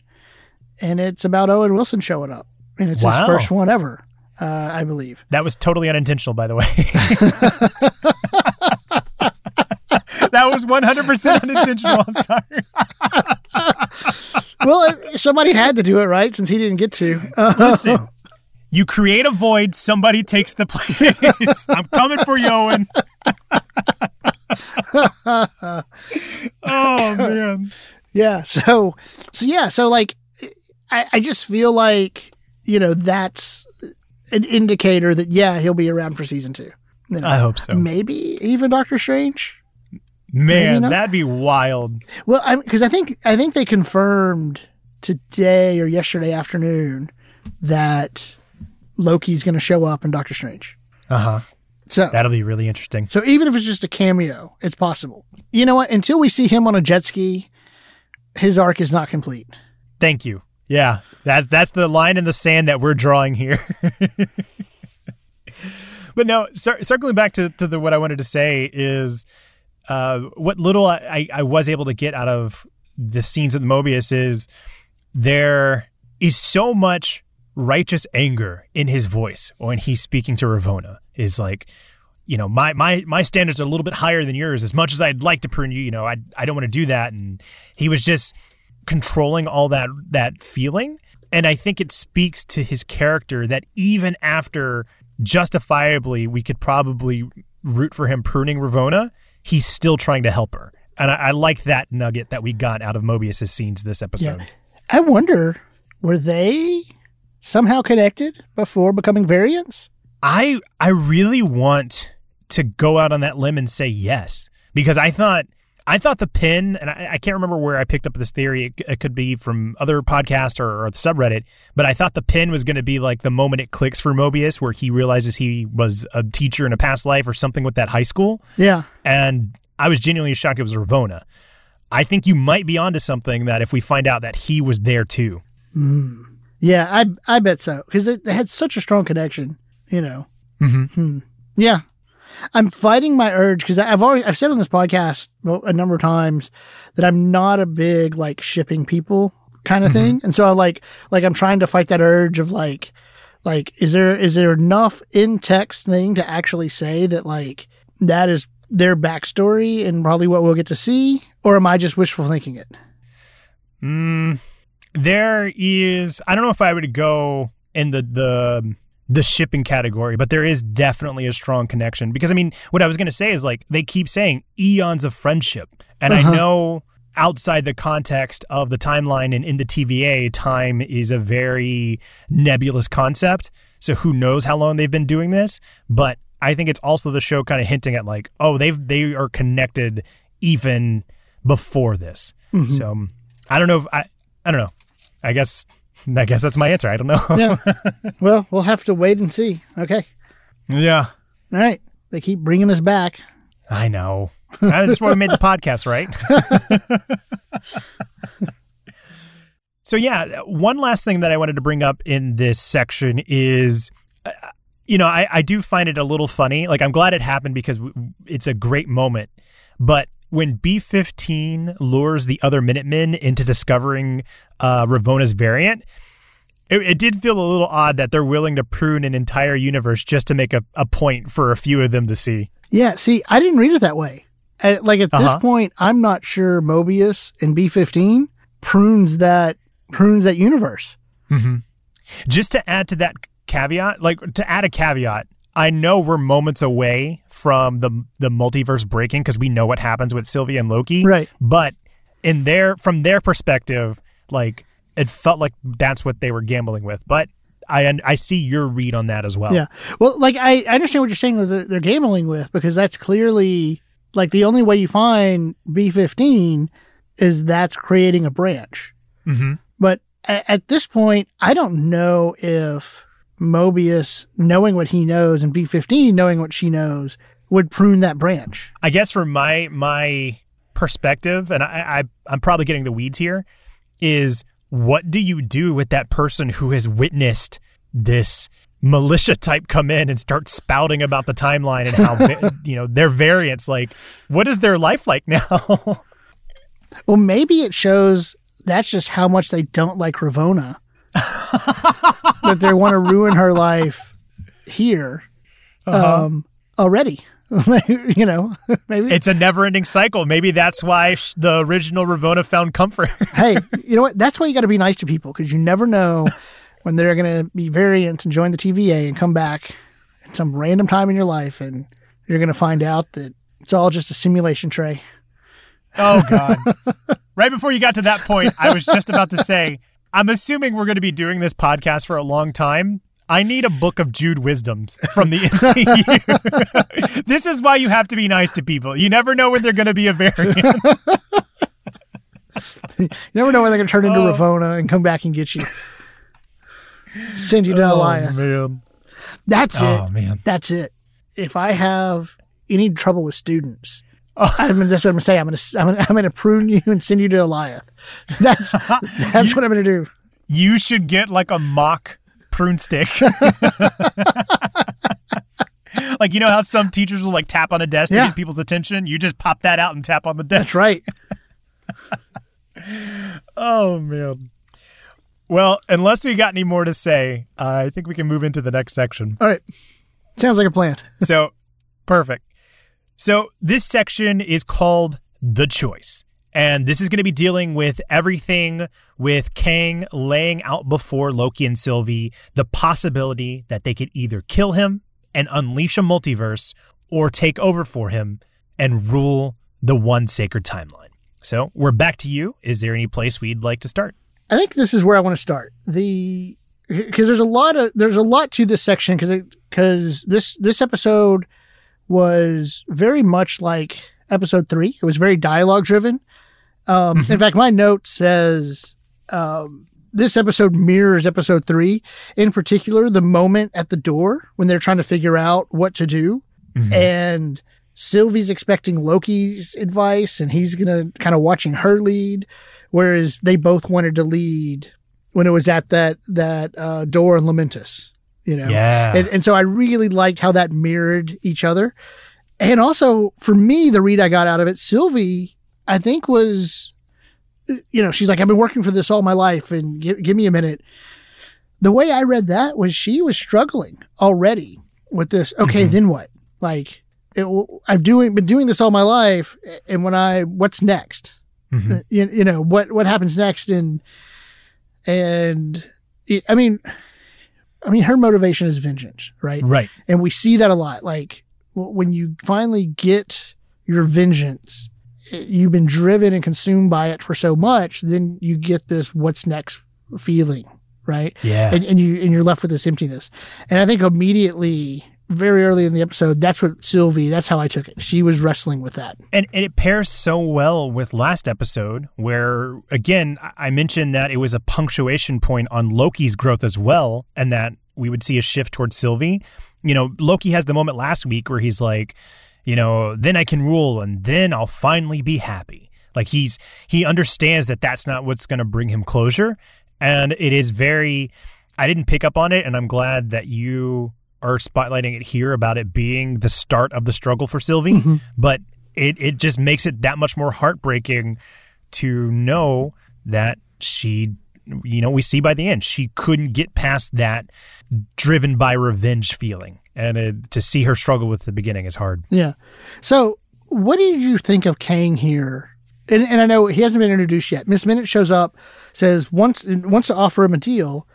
and it's about Owen Wilson showing up, and it's wow. his first one ever, uh, I believe. That was totally unintentional, by the way. That was one hundred percent unintentional. I'm sorry. Well, somebody had to do it, right, since he didn't get to. Listen, you create a void, somebody takes the place. I'm coming for you, Owen. Oh man. Yeah. So, so yeah. So like, I, I just feel like, you know, that's an indicator that, yeah, he'll be around for season two. You know, I hope so. Maybe even Doctor Strange. Man, that'd be wild. Well, I, cause I think, I think they confirmed today or yesterday afternoon that Loki's going to show up in Doctor Strange. Uh-huh. So that'll be really interesting. So even if it's just a cameo, it's possible. You know what? Until we see him on a jet ski his arc is not complete. Thank you. Yeah, that that's the line in the sand that we're drawing here. But no, circling back to, to the what I wanted to say is uh, what little I, I was able to get out of the scenes of the Mobius is there is so much righteous anger in his voice when he's speaking to Ravonna. Is like, you know, my, my, my standards are a little bit higher than yours. As much as I'd like to prune you, you know, I I don't want to do that. And he was just controlling all that that feeling. And I think it speaks to his character that even after justifiably we could probably root for him pruning Ravonna, he's still trying to help her. And I, I like that nugget that we got out of Mobius's scenes this episode. Yeah. I wonder, were they somehow connected before becoming variants? I I really want to go out on that limb and say yes, because I thought I thought the pin, and I, I can't remember where I picked up this theory. It, it could be from other podcasts or, or the subreddit, but I thought the pin was going to be like the moment it clicks for Mobius, where he realizes he was a teacher in a past life or something with that high school. Yeah, and I was genuinely shocked it was Ravonna. I think you might be onto something that if we find out that he was there too. Mm. Yeah, I I bet so, because they, they had such a strong connection. You know, mm-hmm. hmm. yeah, I'm fighting my urge because I've already I've said on this podcast a number of times that I'm not a big like shipping people kind of mm-hmm. thing, and so I like like I'm trying to fight that urge of like like is there is there enough in text thing to actually say that like that is their backstory and probably what we'll get to see, or am I just wishful thinking it? Mm, there is. I don't know if I would go in the the. the shipping category, but there is definitely a strong connection because, I mean, what I was going to say is like, they keep saying eons of friendship. And uh-huh. I know outside the context of the timeline and in the T V A, time is a very nebulous concept. So who knows how long they've been doing this, but I think it's also the show kind of hinting at like, oh, they've, they are connected even before this. Mm-hmm. So um, I don't know if I, I don't know, I guess I guess that's my answer. I don't know. Yeah. Well, we'll have to wait and see. Okay. Yeah. All right. They keep bringing us back. I know. That's why we made the podcast, right? So, yeah, one last thing that I wanted to bring up in this section is, you know, I, I do find it a little funny. Like, I'm glad it happened because it's a great moment. But when B fifteen lures the other Minutemen into discovering uh, Ravonna's variant, it, it did feel a little odd that they're willing to prune an entire universe just to make a, a point for a few of them to see. Yeah, see, I didn't read it that way. I, like at uh-huh. this point, I'm not sure Mobius and B fifteen prunes that prunes that universe. Mm-hmm. Just to add to that caveat, like to add a caveat. I know we're moments away from the the multiverse breaking because we know what happens with Sylvie and Loki. Right. But in their from their perspective, like it felt like that's what they were gambling with. But I I see your read on that as well. Yeah. Well, like I, I understand what you're saying that they're gambling with because that's clearly like the only way you find B fifteen is that's creating a branch. Mm-hmm. But at, at this point, I don't know if Mobius knowing what he knows and B fifteen knowing what she knows would prune that branch. I guess from my my perspective, and I, I I'm probably getting the weeds here, is what do you do with that person who has witnessed this militia type come in and start spouting about the timeline and how you know their variants? Like, what is their life like now? Well, maybe it shows that's just how much they don't like Ravonna. That they want to ruin her life here uh-huh. um, already. You know, maybe it's a never-ending cycle. Maybe that's why sh- the original Ravonna found comfort. Hey, you know what? That's why you got to be nice to people because you never know when they're going to be variants and join the T V A and come back at some random time in your life, and you're going to find out that it's all just a simulation tray. Oh God! Right before you got to that point, I was just about to say, I'm assuming we're going to be doing this podcast for a long time. I need a book of Jude Wisdoms from the M C U. This is why you have to be nice to people. You never know when they're going to be a variant. You never know when they're going to turn into oh. Ravonna and come back and get you. Send you to oh, Elias. Man. That's oh, it. Man. That's it. If I have any trouble with students, Oh. I mean, that's what I'm gonna say. I'm gonna I'm gonna I'm gonna prune you and send you to Goliath. That's that's you, what I'm gonna do. You should get like a mock prune stick. Like, you know how some teachers will like tap on a desk yeah. to get people's attention? You just pop that out and tap on the desk. That's right. Oh man. Well, unless we got any more to say, uh, I think we can move into the next section. All right. Sounds like a plan. So, perfect. So this section is called The Choice, and this is going to be dealing with everything with Kang laying out before Loki and Sylvie the possibility that they could either kill him and unleash a multiverse or take over for him and rule the one sacred timeline. So we're back to you. Is there any place we'd like to start? I think this is where I want to start. The because there's a lot of there's a lot to this section because because this this episode was very much like episode three. It was very dialogue driven. Um, in fact, my note says um, this episode mirrors episode three. In particular, the moment at the door when they're trying to figure out what to do. Mm-hmm. And Sylvie's expecting Loki's advice and he's going to kind of watching her lead. Whereas they both wanted to lead when it was at that, that uh, door in Lamentus. You know, yeah. and, and so I really liked how that mirrored each other. And also for me, the read I got out of it, Sylvie, I think was, you know, she's like, I've been working for this all my life and give, give me a minute. The way I read that was she was struggling already with this. Okay, mm-hmm. then what? Like it, I've doing been doing this all my life. And when I, what's next? Mm-hmm. You, you know, what, what happens next? And, and it, I mean, I mean, her motivation is vengeance, right? Right. And we see that a lot. Like, when you finally get your vengeance, you've been driven and consumed by it for so much, then you get this what's next feeling, right? Yeah. And, and, you, and you're left with this emptiness. And I think immediately, very early in the episode, that's what Sylvie, that's how I took it. She was wrestling with that. And, and it pairs so well with last episode where, again, I mentioned that it was a punctuation point on Loki's growth as well, and that we would see a shift towards Sylvie. You know, Loki has the moment last week where he's like, you know, then I can rule and then I'll finally be happy. Like he's, he understands that that's not what's going to bring him closure. And it is very, I didn't pick up on it, and I'm glad that you are spotlighting it here about it being the start of the struggle for Sylvie, mm-hmm. but it, it just makes it that much more heartbreaking to know that she, you know, we see by the end, she couldn't get past that driven by revenge feeling, and it, to see her struggle with the beginning is hard. Yeah. So what did you think of Kang here? And, and I know he hasn't been introduced yet. Miss Minutes shows up, says once, wants to offer him a deal.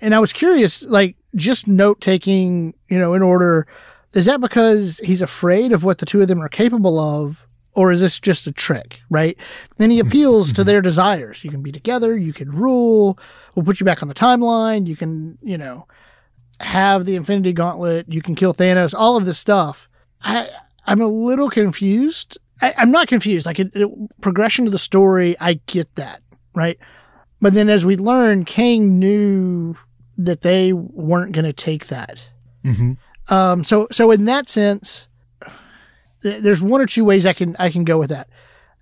And I was curious, like, just note taking, you know, in order, is that because he's afraid of what the two of them are capable of, or is this just a trick, right? Then he appeals to their desires. You can be together, you can rule, we'll put you back on the timeline, you can, you know, have the Infinity Gauntlet, you can kill Thanos, all of this stuff. I, I'm a little confused. I, I'm not confused. Like, it, it, progression of the story, I get that, right? But then as we learn, Kang knew that they weren't going to take that. Mm-hmm. Um, so, so in that sense, th- there's one or two ways I can I can go with that.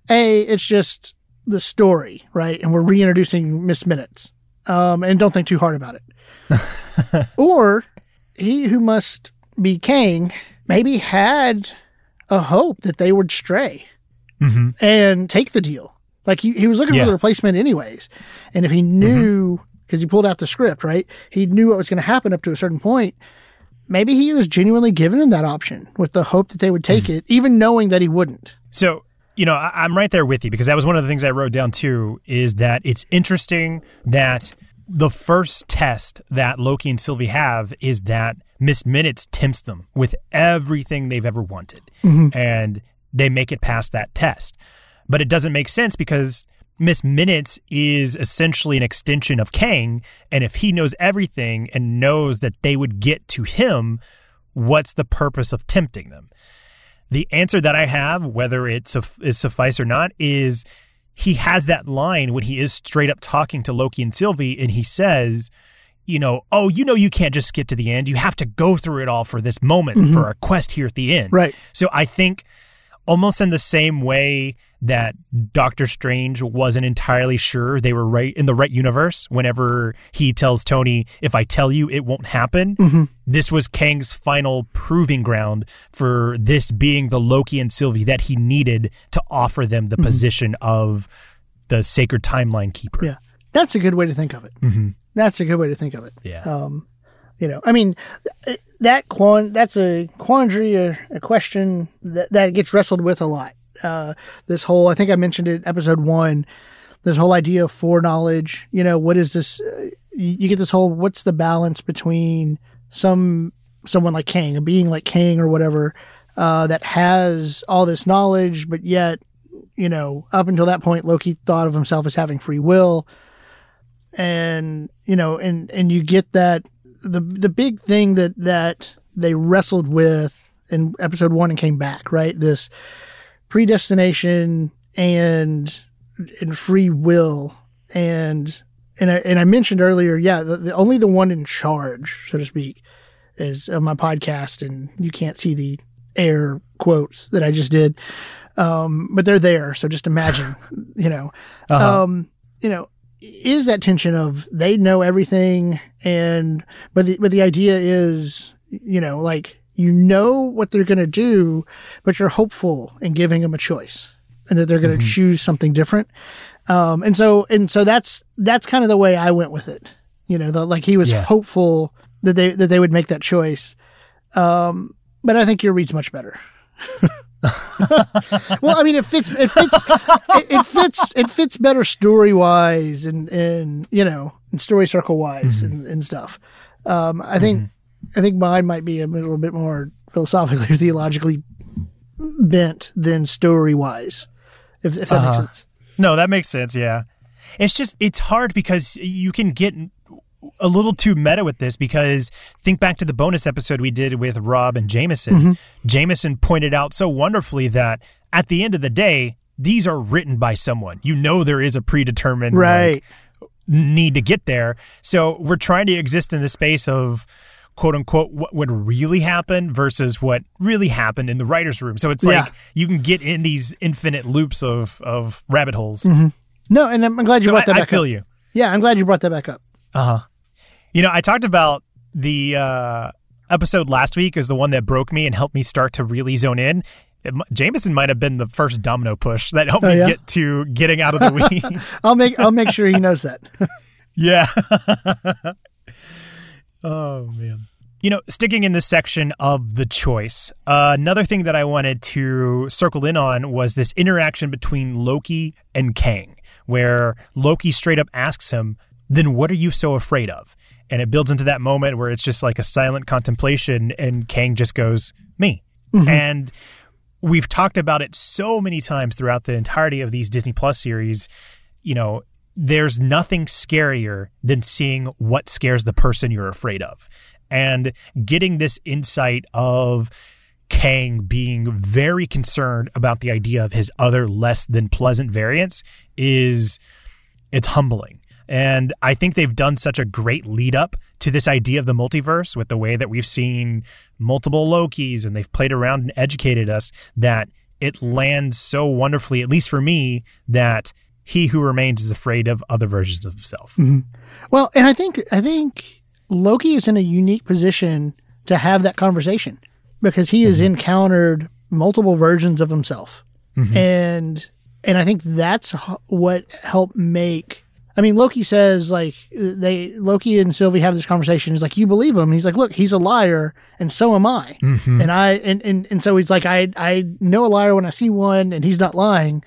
A, it's just the story, right? And we're reintroducing Miss Minutes, um, and don't think too hard about it. Or he who must be Kang maybe had a hope that they would stray mm-hmm. and take the deal. Like he he was looking yeah. for the replacement anyways, and if he knew. Mm-hmm. Because he pulled out the script, right? He knew what was going to happen up to a certain point. Maybe he was genuinely giving him that option with the hope that they would take mm-hmm. it, even knowing that he wouldn't. So, you know, I'm right there with you, because that was one of the things I wrote down too, is that it's interesting that the first test that Loki and Sylvie have is that Miss Minutes tempts them with everything they've ever wanted. Mm-hmm. And they make it past that test. But it doesn't make sense because Miss Minutes is essentially an extension of Kang, and if he knows everything and knows that they would get to him, what's the purpose of tempting them? The answer that I have, whether it suf- is suffice or not, is he has that line when he is straight up talking to Loki and Sylvie, and he says, you know, oh, you know, you can't just skip to the end. You have to go through it all for this moment, mm-hmm. for our quest here at the end. Right. So I think almost in the same way that Doctor Strange wasn't entirely sure they were right in the right universe whenever he tells Tony, if I tell you, it won't happen. Mm-hmm. This was Kang's final proving ground for this being the Loki and Sylvie that he needed to offer them the mm-hmm. position of the Sacred Timeline Keeper. Yeah, that's a good way to think of it. Mm-hmm. That's a good way to think of it. Yeah. Um, you know, I mean, that quan- that's a quandary, a, a question that, that gets wrestled with a lot. Uh, this whole, I think I mentioned it, episode one, this whole idea of foreknowledge, you know, what is this, uh, you get this whole, what's the balance between some, someone like Kang, a being like Kang or whatever, uh, that has all this knowledge, but yet, you know, up until that point, Loki thought of himself as having free will. And, you know, and, and you get that, the, the big thing that, that they wrestled with in episode one and came back, right? This predestination and and free will and and I, and I mentioned earlier, yeah, the, the, only the one in charge, so to speak, is on my podcast, and you can't see the air quotes that I just did, um, but they're there. So just imagine, you know, uh-huh. um, you know, is that tension of they know everything, and but the, but the idea is, you know, like. You know what they're going to do, but you're hopeful in giving them a choice and that they're going to mm-hmm. choose something different. Um, and so, and so that's, that's kind of the way I went with it. You know, the, like he was yeah. hopeful that they, that they would make that choice. Um, but I think your read's much better. Well, I mean, it fits, it fits, it, it fits, it fits better story wise and, and, you know, and story circle wise mm-hmm. and, and stuff. Um, I mm-hmm. think, I think mine might be a little bit more philosophically or theologically bent than story-wise, if, if that uh-huh. makes sense. No, that makes sense, yeah. It's just, it's hard because you can get a little too meta with this because think back to the bonus episode we did with Rob and Jameson. Mm-hmm. Jameson pointed out so wonderfully that at the end of the day, these are written by someone. You know there is a predetermined right. like, need to get there. So we're trying to exist in the space of... quote unquote, what would really happen versus what really happened in the writer's room. So it's like yeah. you can get in these infinite loops of, of rabbit holes. Mm-hmm. No, and I'm glad you so brought I, that back up. I feel up. you. Yeah, I'm glad you brought that back up. Uh-huh. You know, I talked about the uh, episode last week as the one that broke me and helped me start to really zone in. It, Jameson might have been the first domino push that helped oh, me yeah? get to getting out of the weeds. I'll make I'll make sure he knows that. yeah. Oh, man. You know, sticking in this section of the choice, uh, another thing that I wanted to circle in on was this interaction between Loki and Kang, where Loki straight up asks him, then what are you so afraid of? And it builds into that moment where it's just like a silent contemplation and Kang just goes, me. Mm-hmm. And we've talked about it so many times throughout the entirety of these Disney Plus series, you know, there's nothing scarier than seeing what scares the person you're afraid of. And getting this insight of Kang being very concerned about the idea of his other less than pleasant variants is, it's humbling. And I think they've done such a great lead up to this idea of the multiverse with the way that we've seen multiple Lokis and they've played around and educated us that it lands so wonderfully, at least for me, that He Who Remains is afraid of other versions of himself. Mm-hmm. Well, and I think I think Loki is in a unique position to have that conversation because he mm-hmm. has encountered multiple versions of himself, mm-hmm. and and I think that's what helped make. I mean, Loki says like they Loki and Sylvie have this conversation. He's like, "You believe him?" And he's like, "Look, he's a liar, and so am I." Mm-hmm. And I and, and and so he's like, "I I know a liar when I see one, and he's not lying,"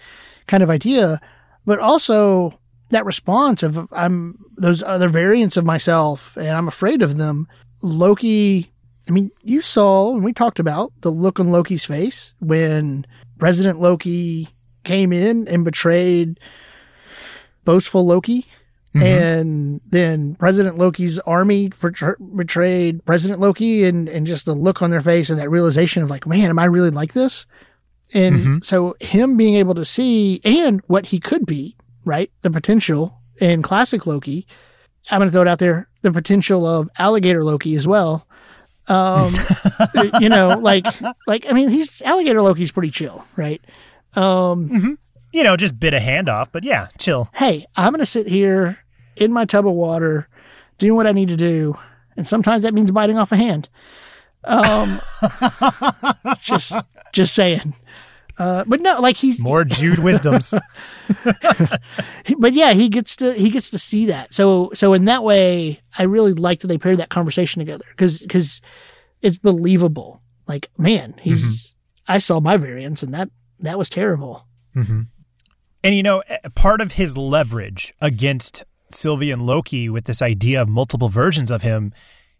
kind of idea. But also that response of I'm those other variants of myself and I'm afraid of them. Loki, I mean, you saw and we talked about the look on Loki's face when President Loki came in and betrayed boastful Loki. Mm-hmm. And then President Loki's army betrayed President Loki and, and just the look on their face and that realization of like, man, am I really like this? And mm-hmm. so him being able to see and what he could be, right? The potential in classic Loki. I'm going to throw it out there. The potential of alligator Loki as well. Um, you know, like, like I mean, he's alligator Loki's pretty chill, right? Um, mm-hmm. You know, just bit a hand off, but yeah, chill. Hey, I'm gonna sit here in my tub of water, doing what I need to do, and sometimes that means biting off a hand. Um, just, just saying. Uh, but no, like he's more Jude wisdoms. But yeah, he gets to he gets to see that. So so in that way, I really like that they paired that conversation together because because it's believable. Like, man, he's mm-hmm. I saw my variants and that that was terrible. Mm-hmm. And you know, part of his leverage against Sylvie and Loki with this idea of multiple versions of him,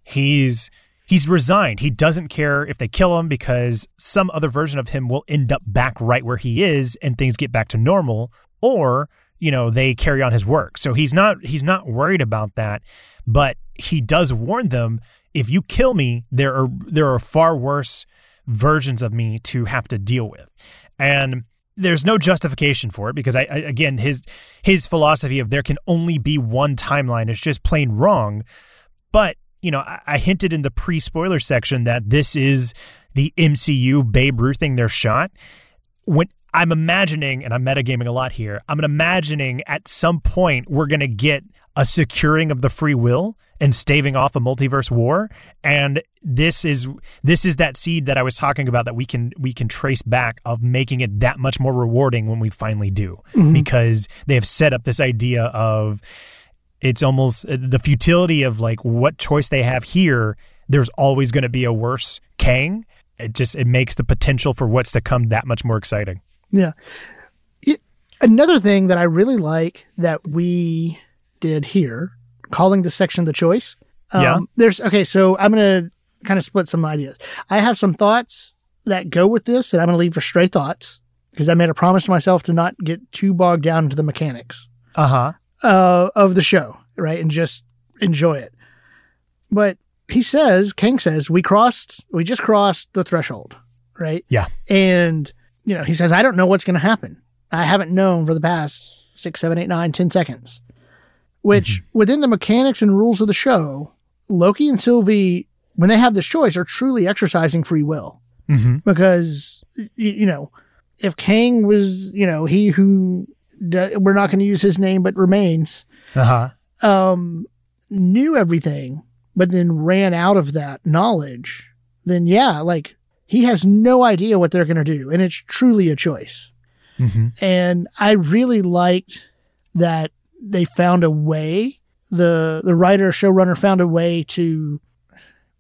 he's. He's resigned. He doesn't care if they kill him because some other version of him will end up back right where he is and things get back to normal, or, you know, they carry on his work. So he's not he's not worried about that, but he does warn them, if you kill me, there are there are far worse versions of me to have to deal with. And there's no justification for it because I, I again his his philosophy of there can only be one timeline is just plain wrong. But you know, I hinted in the pre-spoiler section that this is the M C U Babe Ruthing their shot. When I'm imagining, and I'm metagaming a lot here, I'm imagining at some point we're going to get a securing of the free will and staving off a multiverse war. And this is this is that seed that I was talking about that we can we can trace back of making it that much more rewarding when we finally do. Mm-hmm. Because they have set up this idea of... It's almost the futility of like what choice they have here. There's always going to be a worse Kang. It just it makes the potential for what's to come that much more exciting. Yeah. It, another thing that I really like that we did here, calling this section the choice. Um, yeah. There's okay. So I'm going to kind of split some ideas. I have some thoughts that go with this that I'm going to leave for stray thoughts because I made a promise to myself to not get too bogged down into the mechanics. Uh huh. Uh, of the show, right? And just enjoy it. But he says, Kang says, we crossed, we just crossed the threshold, right? Yeah. And, you know, he says, I don't know what's going to happen. I haven't known for the past six, seven, eight, nine, ten seconds, which mm-hmm. within the mechanics and rules of the show, Loki and Sylvie, when they have this choice, are truly exercising free will mm-hmm. because, y- you know, if Kang was, you know, he who... we're not going to use his name, but remains, uh-huh. um, knew everything, but then ran out of that knowledge, then yeah, like he has no idea what they're going to do. And it's truly a choice. Mm-hmm. And I really liked that they found a way, the, the writer showrunner found a way to,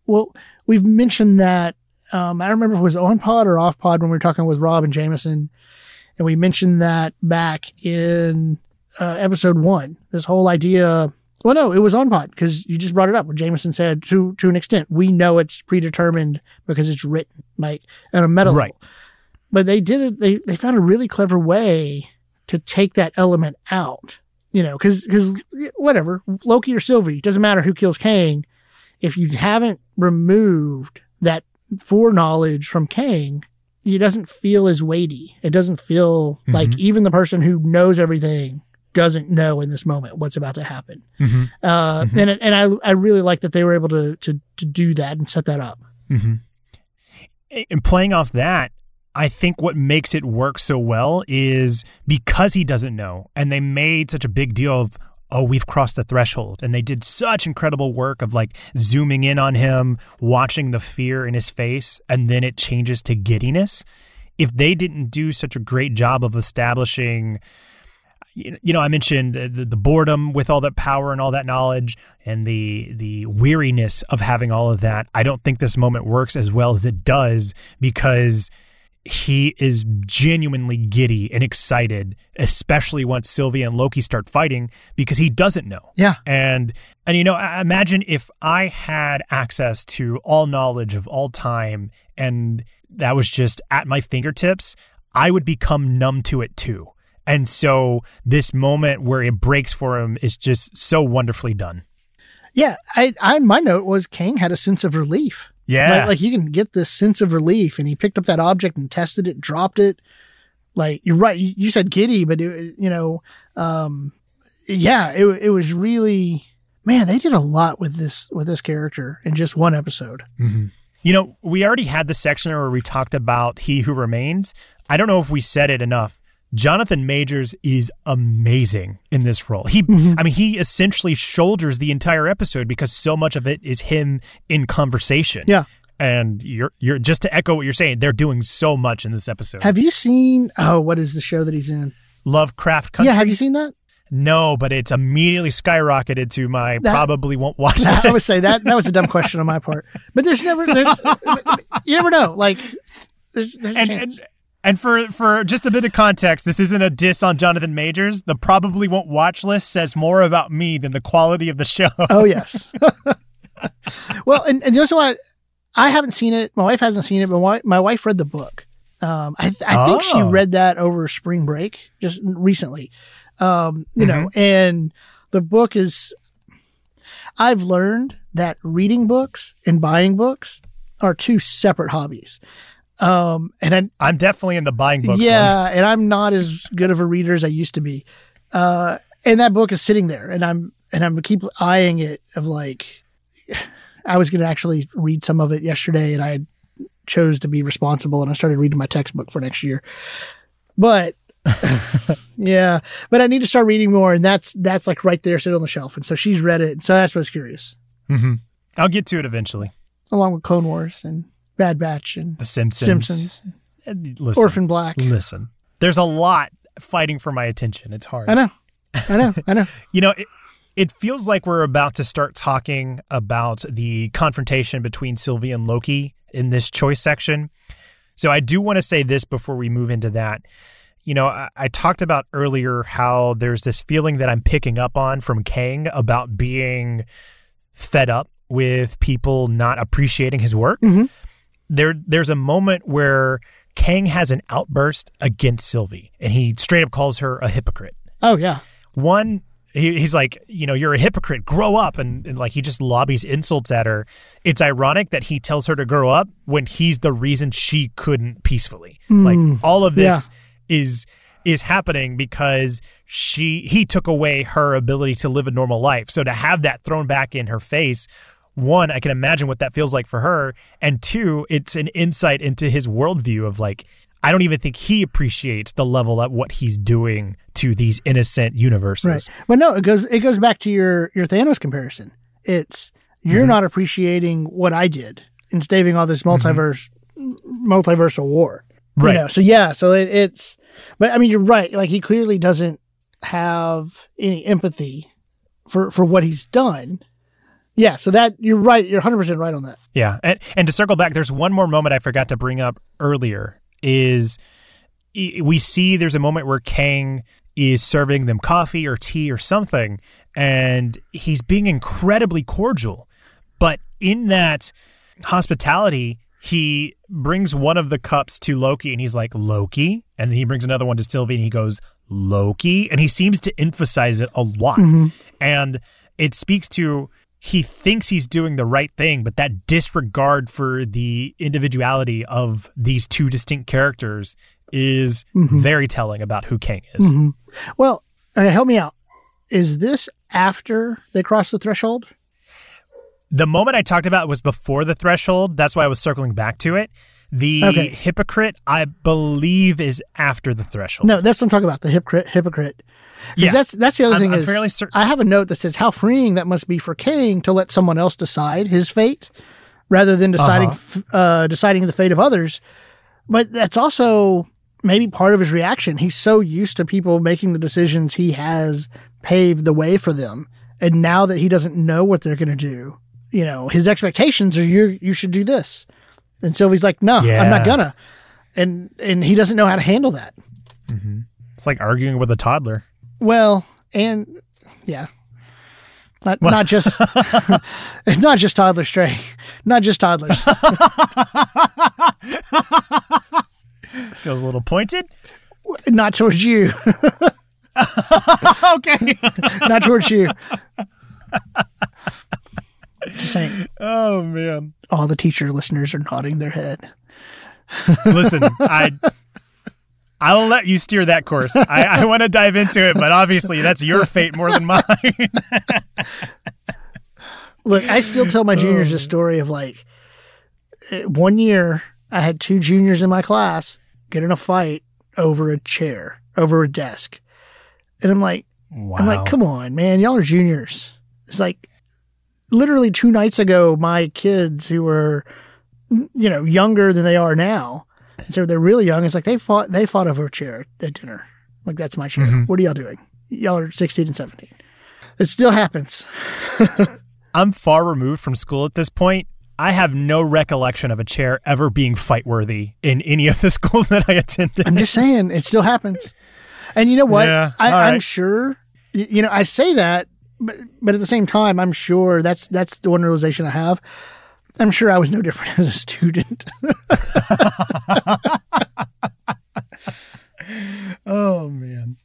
well, we've mentioned that. Um, I don't remember if it was on pod or off pod when we were talking with Rob and Jameson. And we mentioned that back in uh, episode one, this whole idea. Well, no, it was on pod because you just brought it up where Jameson said to, to an extent, we know it's predetermined because it's written like on a meta level. But they did it. They, they found a really clever way to take that element out, you know, because, because whatever, Loki or Sylvie, doesn't matter who kills Kang. If you haven't removed that foreknowledge from Kang, it doesn't feel as weighty. It doesn't feel mm-hmm. like even the person who knows everything doesn't know in this moment what's about to happen. Mm-hmm. Uh, mm-hmm. And and I I really like that they were able to to to do that and set that up. Mm-hmm. And playing off that, I think what makes it work so well is because he doesn't know, and they made such a big deal of, oh, we've crossed the threshold. And they did such incredible work of like zooming in on him, watching the fear in his face, and then it changes to giddiness. If they didn't do such a great job of establishing, you know, I mentioned the, the boredom with all that power and all that knowledge and the the weariness of having all of that, I don't think this moment works as well as it does because he is genuinely giddy and excited, especially once Sylvie and Loki start fighting because he doesn't know. Yeah. And, and you know, imagine if I had access to all knowledge of all time and that was just at my fingertips, I would become numb to it too. And so this moment where it breaks for him is just so wonderfully done. Yeah. I, I my note was Kang had a sense of relief. Yeah. Like, like you can get this sense of relief and he picked up that object and tested it, dropped it. Like you're right. You, you said giddy, but it, you know, um, yeah, it, it was really, man, they did a lot with this with this character in just one episode. Mm-hmm. You know, we already had the section where we talked about He Who Remains. I don't know if we said it enough. Jonathan Majors is amazing in this role. He, mm-hmm. I mean, he essentially shoulders the entire episode because so much of it is him in conversation. Yeah. And you're you're just to echo what you're saying, they're doing so much in this episode. Have you seen, oh, what is the show that he's in? Lovecraft Country. Yeah, have you seen that? No, but it's immediately skyrocketed to my that, probably won't watch that. I would say that that was a dumb question on my part. But there's never, there's, you never know. Like, there's, there's a and, chance. And, And for, for just a bit of context, this isn't a diss on Jonathan Majors. The probably won't watch list says more about me than the quality of the show. Oh, yes. Well, and, and you know what? I haven't seen it. My wife hasn't seen it, but my wife read the book. Um, I, I think oh. she read that over spring break just recently. Um, you mm-hmm. know, and the book is, I've learned that reading books and buying books are two separate hobbies. Um, and I, I'm definitely in the buying books. Yeah. One. And I'm not as good of a reader as I used to be. Uh, and that book is sitting there and I'm, and I'm keep eyeing it of like, I was going to actually read some of it yesterday and I chose to be responsible and I started reading my textbook for next year, but yeah, but I need to start reading more. And that's, that's like right there sitting on the shelf. And so she's read it. So that's what's curious. Mm-hmm. I'll get to it eventually. Along with Clone Wars and Bad Batch and The Simpsons. Simpsons. Listen, Orphan Black. Listen, there's a lot fighting for my attention. It's hard. I know. I know. I know. You know, it, it feels like we're about to start talking about the confrontation between Sylvie and Loki in this choice section. So I do want to say this before we move into that. You know, I, I talked about earlier how there's this feeling that I'm picking up on from Kang about being fed up with people not appreciating his work. Mm-hmm. There, there's a moment where Kang has an outburst against Sylvie, and he straight up calls her a hypocrite. Oh, yeah. One, he, he's like, you know, you're a hypocrite. Grow up. And, and like he just lobbies insults at her. It's ironic that he tells her to grow up when he's the reason she couldn't peacefully. Mm, like all of this yeah. is is happening because she he took away her ability to live a normal life. So to have that thrown back in her face, one, I can imagine what that feels like for her. And two, it's an insight into his worldview of like, I don't even think he appreciates the level at what he's doing to these innocent universes. Right. But no, it goes it goes back to your, your Thanos comparison. It's you're mm-hmm. not appreciating what I did in staving all this multiverse mm-hmm. multiversal war. Right. You know? So yeah, so it, it's but I mean you're right. Like he clearly doesn't have any empathy for, for what he's done. Yeah, so that you're right. You're one hundred percent right on that. Yeah, and and to circle back, there's one more moment I forgot to bring up earlier is we see there's a moment where Kang is serving them coffee or tea or something, and he's being incredibly cordial. But in that hospitality, he brings one of the cups to Loki, and he's like, Loki? And then he brings another one to Sylvie, and he goes, Loki? And he seems to emphasize it a lot. Mm-hmm. And it speaks to... he thinks he's doing the right thing, but that disregard for the individuality of these two distinct characters is mm-hmm. very telling about who Kang is. Mm-hmm. Well, okay, help me out. Is this after they cross the threshold? The moment I talked about was before the threshold. That's why I was circling back to it. The okay. hypocrite, I believe, is after the threshold. No, that's what I'm talking about, the hypocrite. Hypocrite. Yeah. That's, that's the other I'm, thing I'm is fairly certain. I have a note that says how freeing that must be for Kang to let someone else decide his fate rather than deciding uh-huh. uh, deciding the fate of others. But that's also maybe part of his reaction. He's so used to people making the decisions he has paved the way for them. And now that he doesn't know what they're going to do, you know, his expectations are you you should do this. And Sylvie's like, no, yeah. I'm not gonna. And and he doesn't know how to handle that. Mm-hmm. It's like arguing with a toddler. Well, and yeah, not, well. not just it's not just toddlers, Trey. Not just toddlers. Feels a little pointed. Not towards you. Okay. Not towards you. Just saying. Oh man! All the teacher listeners are nodding their head. Listen, I I'll let you steer that course. I, I want to dive into it, but obviously that's your fate more than mine. Look, I still tell my juniors the story of like one year I had two juniors in my class get in a fight over a chair, over a desk. And I'm like, wow. I'm like, come on, man, y'all are juniors. It's like literally two nights ago, my kids who were, you know, younger than they are now. And so they're really young. It's like they fought, they fought over a chair at dinner. Like, that's my chair. Mm-hmm. What are y'all doing? Y'all are sixteen and seventeen. It still happens. I'm far removed from school at this point. I have no recollection of a chair ever being fight-worthy in any of the schools that I attended. I'm just saying, it still happens. And you know what? Yeah, I, right. I'm sure, you know, I say that, but, but at the same time, I'm sure that's that's the one realization I have. I'm sure I was no different as a student. Oh, man.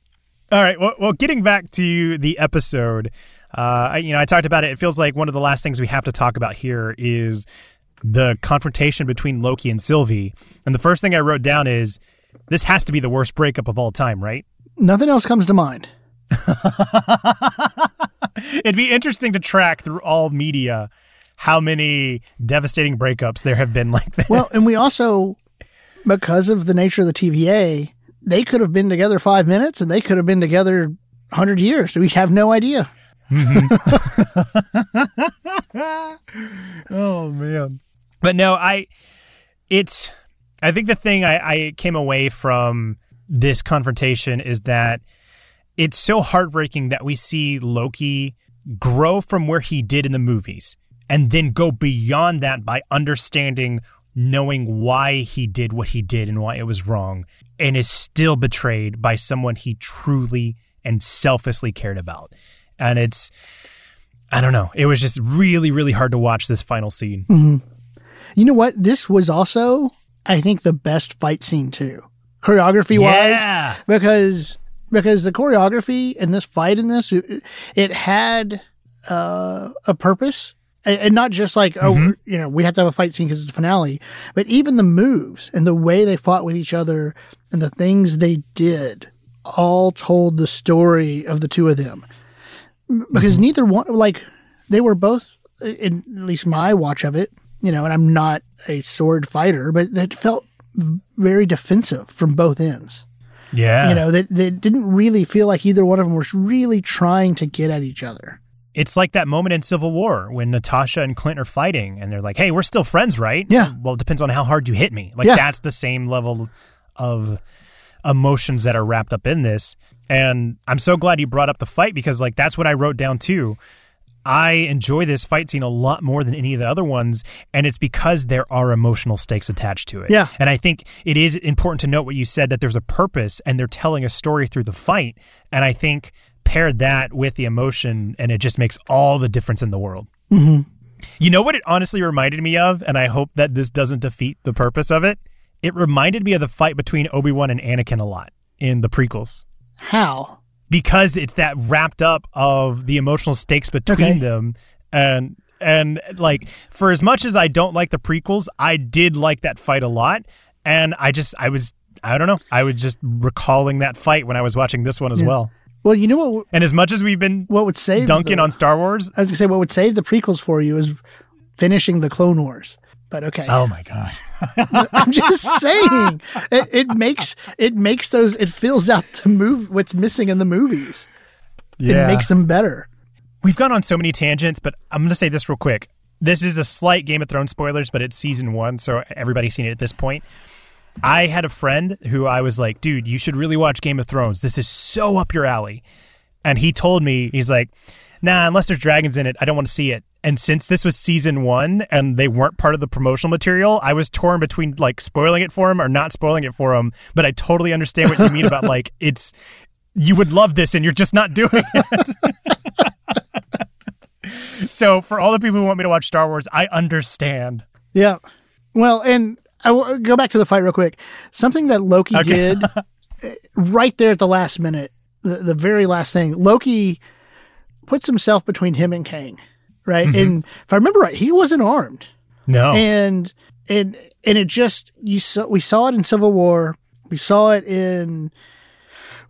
All right. Well, well, getting back to the episode, uh, you know, I talked about it. It feels like one of the last things we have to talk about here is the confrontation between Loki and Sylvie. And the first thing I wrote down is this has to be the worst breakup of all time, right? Nothing else comes to mind. It'd be interesting to track through all media how many devastating breakups there have been like this. Well, and we also, because of the nature of the T V A, they could have been together five minutes and they could have been together one hundred years. So we have no idea. Mm-hmm. Oh, man. But no, I, it's, I think the thing I, I came away from this confrontation is that it's so heartbreaking that we see Loki grow from where he did in the movies and then go beyond that by understanding, knowing why he did what he did and why it was wrong, and is still betrayed by someone he truly and selflessly cared about. And it's, I don't know, it was just really, really hard to watch this final scene. Mm-hmm. You know what? This was also, I think, the best fight scene too, choreography-wise, yeah. because because the choreography and this fight in this, it, it had uh, a purpose. And not just like, oh, mm-hmm. you know, we have to have a fight scene because it's the finale, but even the moves and the way they fought with each other and the things they did all told the story of the two of them. Because mm-hmm. neither one, like, they were both, in at least my watch of it, you know, and I'm not a sword fighter, but it felt very defensive from both ends. Yeah. You know, they, they didn't really feel like either one of them was really trying to get at each other. It's like that moment in Civil War when Natasha and Clint are fighting and they're like, hey, we're still friends, right? Yeah. Well, it depends on how hard you hit me. Like, yeah. That's the same level of emotions that are wrapped up in this. And I'm so glad you brought up the fight because, like, that's what I wrote down, too. I enjoy this fight scene a lot more than any of the other ones, and it's because there are emotional stakes attached to it. Yeah. And I think it is important to note what you said, that there's a purpose and they're telling a story through the fight. And I think... pair that with the emotion, and it just makes all the difference in the world. Mm-hmm. You know what it honestly reminded me of, and I hope that this doesn't defeat the purpose of it? It reminded me of the fight between Obi-Wan and Anakin a lot in the prequels. How? Because it's that wrapped up of the emotional stakes between okay. them, and and like, for as much as I don't like the prequels, I did like that fight a lot, and I just, I was, I don't know, I was just recalling that fight when I was watching this one as yeah. well. Well, you know what? And as much as we've been what would save dunking the, on Star Wars, I was gonna say what would save the prequels for you is finishing the Clone Wars. But okay. Oh my God! I'm just saying it, it makes it makes those it fills out the move what's missing in the movies. Yeah. It makes them better. We've gone on so many tangents, but I'm gonna say this real quick. This is a slight Game of Thrones spoilers, but it's season one, so everybody's seen it at this point. I had a friend who I was like, dude, you should really watch Game of Thrones. This is so up your alley. And he told me, he's like, nah, unless there's dragons in it, I don't want to see it. And since this was season one and they weren't part of the promotional material, I was torn between like spoiling it for him or not spoiling it for him. But I totally understand what you mean about like, it's, you would love this and you're just not doing it. So for all the people who want me to watch Star Wars, I understand. Yeah. Well, and... I will go back to the fight real quick. Something that Loki okay. did right there at the last minute, the, the very last thing, Loki puts himself between him and Kang, right? Mm-hmm. And if I remember right, he wasn't armed. No. And and and it just you saw we saw it in Civil War, we saw it in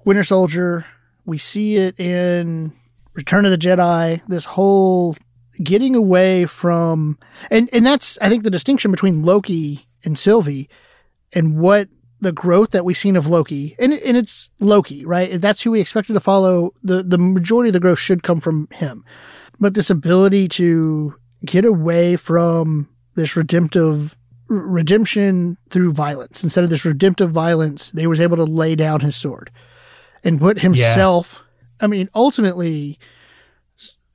Winter Soldier, we see it in Return of the Jedi. This whole getting away from, and, and that's, I think, the distinction between Loki and Sylvie and what the growth that we've seen of Loki, and and it's Loki, right? That's who we expected to follow. The, the majority of the growth should come from him. But this ability to get away from this redemptive redemption through violence, instead of this redemptive violence, they was able to lay down his sword and put himself, yeah. I mean, ultimately,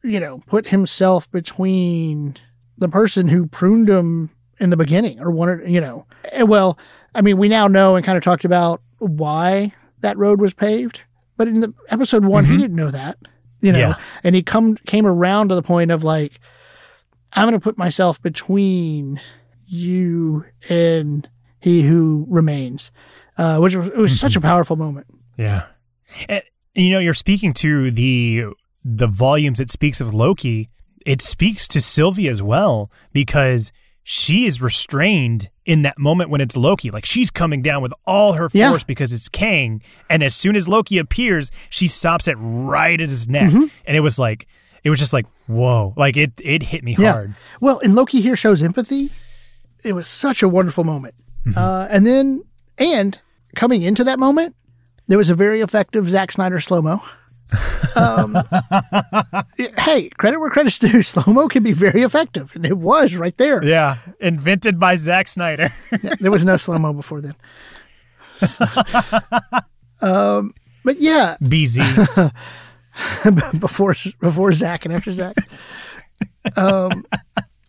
you know, put himself between the person who pruned him in the beginning or wanted, you know, well, I mean, we now know and kind of talked about why that road was paved, but in the episode one, mm-hmm. he didn't know that, you know, yeah. and he come came around to the point of like, I'm going to put myself between you and He Who Remains, uh, which was, it was mm-hmm. such a powerful moment. Yeah. And, you know, you're speaking to the, the volumes it speaks of Loki. It speaks to Sylvie as well, because she is restrained in that moment when it's Loki. Like, she's coming down with all her force yeah. because it's Kang. And as soon as Loki appears, she stops it right at his neck. Mm-hmm. And it was like, it was just like, whoa, like it, it hit me yeah. hard. Well, and Loki here shows empathy. It was such a wonderful moment. Mm-hmm. Uh, and then, and coming into that moment, there was a very effective Zack Snyder slow-mo. Um, it, hey, credit where credit's due. Slow-mo can be very effective, and it was right there. Yeah, invented by Zack Snyder. Yeah, there was no slow-mo before then. So, um, but yeah. B Z. before before Zack and after Zack. Um,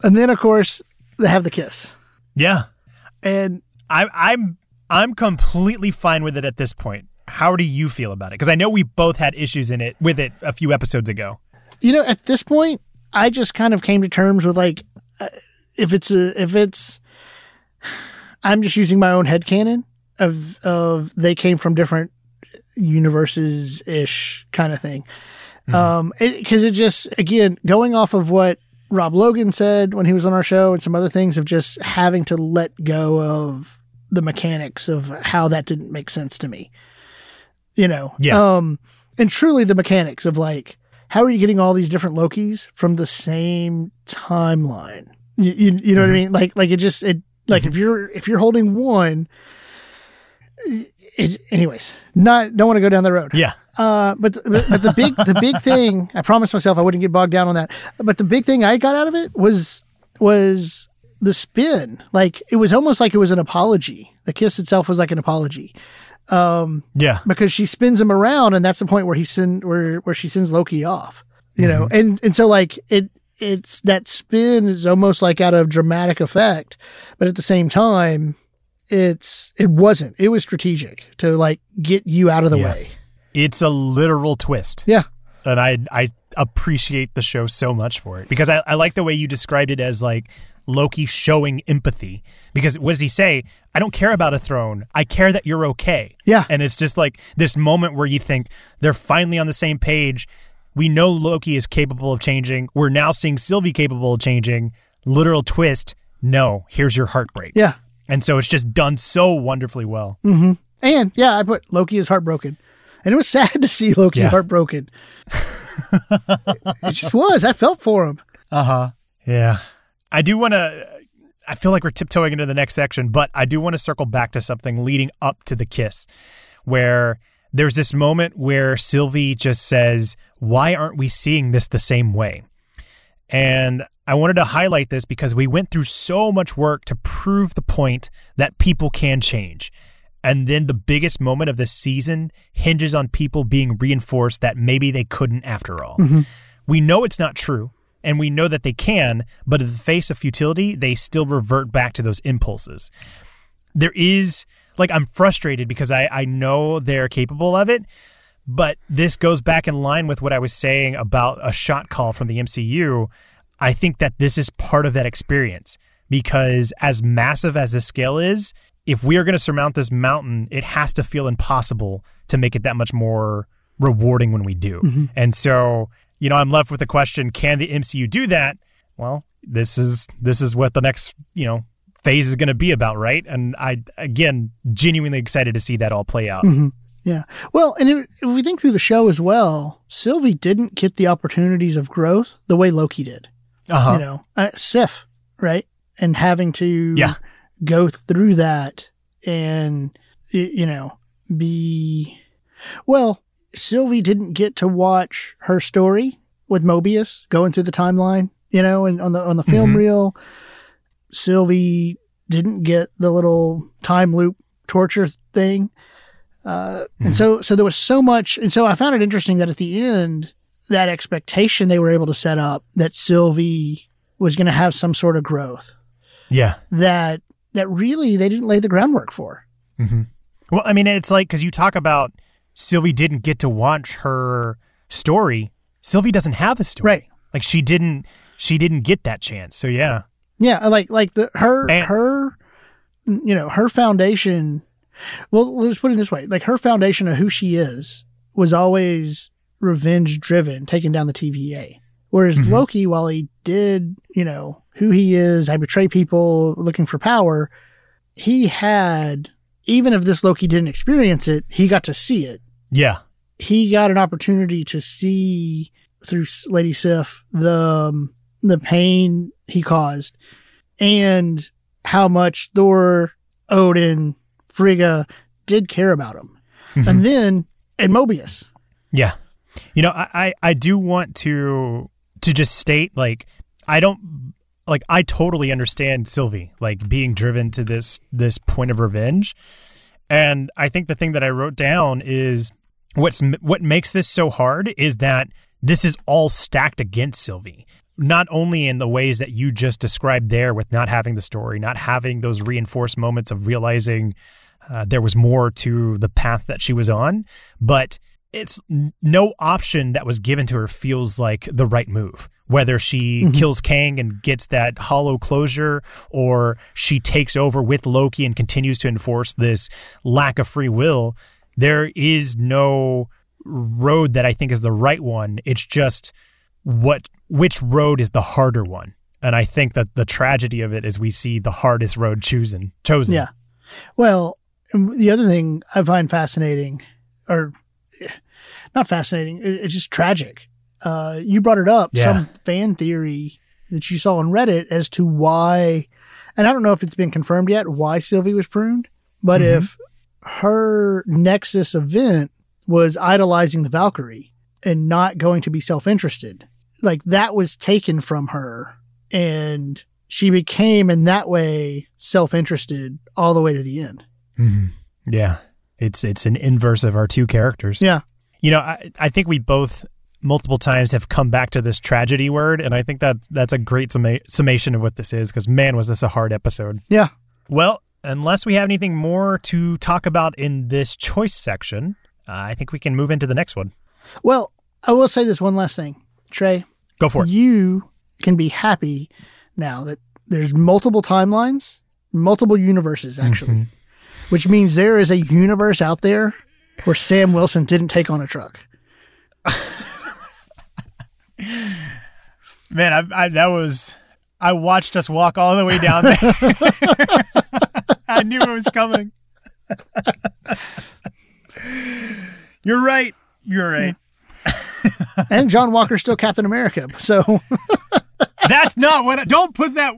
and then, of course, they have the kiss. Yeah. And I, I'm I'm completely fine with it at this point. How do you feel about it? Because I know we both had issues in it with it a few episodes ago. You know, at this point, I just kind of came to terms with like, uh, if it's a, if it's, I'm just using my own headcanon of of they came from different universes ish kind of thing. Mm-hmm. Um, because it, it just again going off of what Rob Logan said when he was on our show and some other things of just having to let go of the mechanics of how that didn't make sense to me, you know? Yeah. Um, and truly the mechanics of like, how are you getting all these different Lokis from the same timeline? You, you, you know mm-hmm. what I mean? Like, like it just, it, like mm-hmm. if you're, if you're holding one, it, anyways, not, don't want to go down the road. Yeah. Uh, but, but, but the big, the big thing, I promised myself I wouldn't get bogged down on that. But the big thing I got out of it was, was the spin. Like, it was almost like it was an apology. The kiss itself was like an apology. Um, yeah. Because she spins him around, and that's the point where he send, where, where she sends Loki off, you mm-hmm. know? And, and so like it, it's that spin is almost like out of dramatic effect, but at the same time, it's, it wasn't, it was strategic to like get you out of the yeah. way. It's a literal twist. Yeah. And I I appreciate the show so much for it. Because I, I like the way you described it as like Loki showing empathy. Because what does he say? I don't care about a throne. I care that you're okay. Yeah. And it's just like this moment where you think they're finally on the same page. We know Loki is capable of changing. We're now seeing Sylvie capable of changing. Literal twist. No, here's your heartbreak. Yeah. And so it's just done so wonderfully well. Mm-hmm. And yeah, I put Loki is heartbroken. And it was sad to see Loki yeah. heartbroken. It just was. I felt for him. Uh-huh. Yeah. I do want to, I feel like we're tiptoeing into the next section, but I do want to circle back to something leading up to the kiss, where there's this moment where Sylvie just says, why aren't we seeing this the same way? And I wanted to highlight this because we went through so much work to prove the point that people can change. And then the biggest moment of this season hinges on people being reinforced that maybe they couldn't after all. Mm-hmm. We know it's not true, and we know that they can, but in the face of futility, they still revert back to those impulses. There is, like, I'm frustrated because I, I know they're capable of it, but this goes back in line with what I was saying about a shot call from the M C U. I think that this is part of that experience because as massive as the scale is, if we are going to surmount this mountain, it has to feel impossible to make it that much more rewarding when we do. Mm-hmm. And so, you know, I'm left with the question, can the M C U do that? Well, this is this is what the next, you know, phase is going to be about, right? And I, again, genuinely excited to see that all play out. Mm-hmm. Yeah. Well, and if we think through the show as well, Sylvie didn't get the opportunities of growth the way Loki did. uh-huh. you know, uh, Sif, right? And having to yeah. go through that and, you know, be, well, Sylvie didn't get to watch her story with Mobius going through the timeline, you know, and on the, on the film mm-hmm. reel, Sylvie didn't get the little time loop torture thing. Uh, mm-hmm. And so, so there was so much. And so I found it interesting that at the end, that expectation they were able to set up that Sylvie was going to have some sort of growth. Yeah. That, that really they didn't lay the groundwork for. Mm-hmm. Well, I mean, it's like, because you talk about Sylvie didn't get to watch her story. Sylvie doesn't have a story. Right. Like she didn't, she didn't get that chance. So yeah. Yeah. Like, like the, her, and, her, you know, her foundation, well, let's put it this way. Like her foundation of who she is was always revenge driven, taking down the T V A. Whereas mm-hmm. Loki, while he did, you know, who he is, I betray people looking for power. He had, even if this Loki didn't experience it, he got to see it. Yeah. He got an opportunity to see through Lady Sif the, um, the pain he caused and how much Thor, Odin, Frigga did care about him. Mm-hmm. And then, and Mobius. Yeah. You know, I, I, I do want to to just state, like, I don't, like, I totally understand Sylvie, like, being driven to this this point of revenge. And I think the thing that I wrote down is what's what makes this so hard is that this is all stacked against Sylvie. Not only in the ways that you just described there with not having the story, not having those reinforced moments of realizing uh, there was more to the path that she was on, but it's no option that was given to her feels like the right move, whether she mm-hmm. kills Kang and gets that hollow closure, or she takes over with Loki and continues to enforce this lack of free will. There is no road that I think is the right one. It's just what which road is the harder one. And I think that the tragedy of it is we see the hardest road chosen. chosen. Yeah. Well, the other thing I find fascinating, or not fascinating, it's just tragic. Uh, you brought it up, yeah. some fan theory that you saw on Reddit as to why, and I don't know if it's been confirmed yet, why Sylvie was pruned, but mm-hmm. if her Nexus event was idolizing the Valkyrie and not going to be self-interested, like that was taken from her and she became in that way self-interested all the way to the end. Mm-hmm. Yeah. It's it's an inverse of our two characters. Yeah. You know, I, I think we both multiple times have come back to this tragedy word, and I think that that's a great summa- summation of what this is, because, man, was this a hard episode. Yeah. Well, unless we have anything more to talk about in this choice section, uh, I think we can move into the next one. Well, I will say this one last thing, Trey. Go for it. You can be happy now that there's multiple timelines, multiple universes, actually. Mm-hmm. Which means there is a universe out there where Sam Wilson didn't take on a truck. Man, I, I that was I watched us walk all the way down there. I knew it was coming. You're right. You're right. Yeah. And John Walker's still Captain America. So that's not what I, don't put that.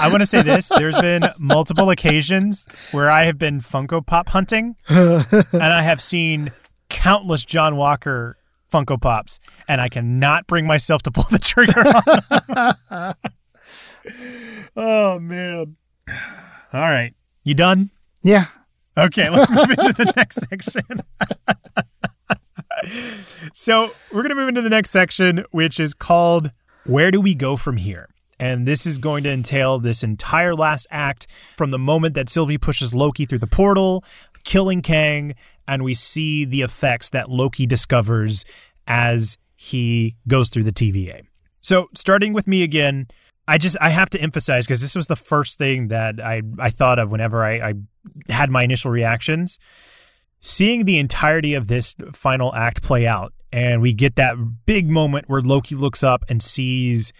I want to say this. There's been multiple occasions where I have been Funko Pop hunting, and I have seen countless John Walker Funko Pops, and I cannot bring myself to pull the trigger on them. Oh, man. All right. You done? Yeah. Okay, let's move into the next section. So we're going to move into the next section, which is called Where Do We Go From Here? And this is going to entail this entire last act from the moment that Sylvie pushes Loki through the portal, killing Kang, and we see the effects that Loki discovers as he goes through the T V A. So starting with me again, I just I have to emphasize, because this was the first thing that I, I thought of whenever I, I had my initial reactions. Seeing the entirety of this final act play out, and we get that big moment where Loki looks up and sees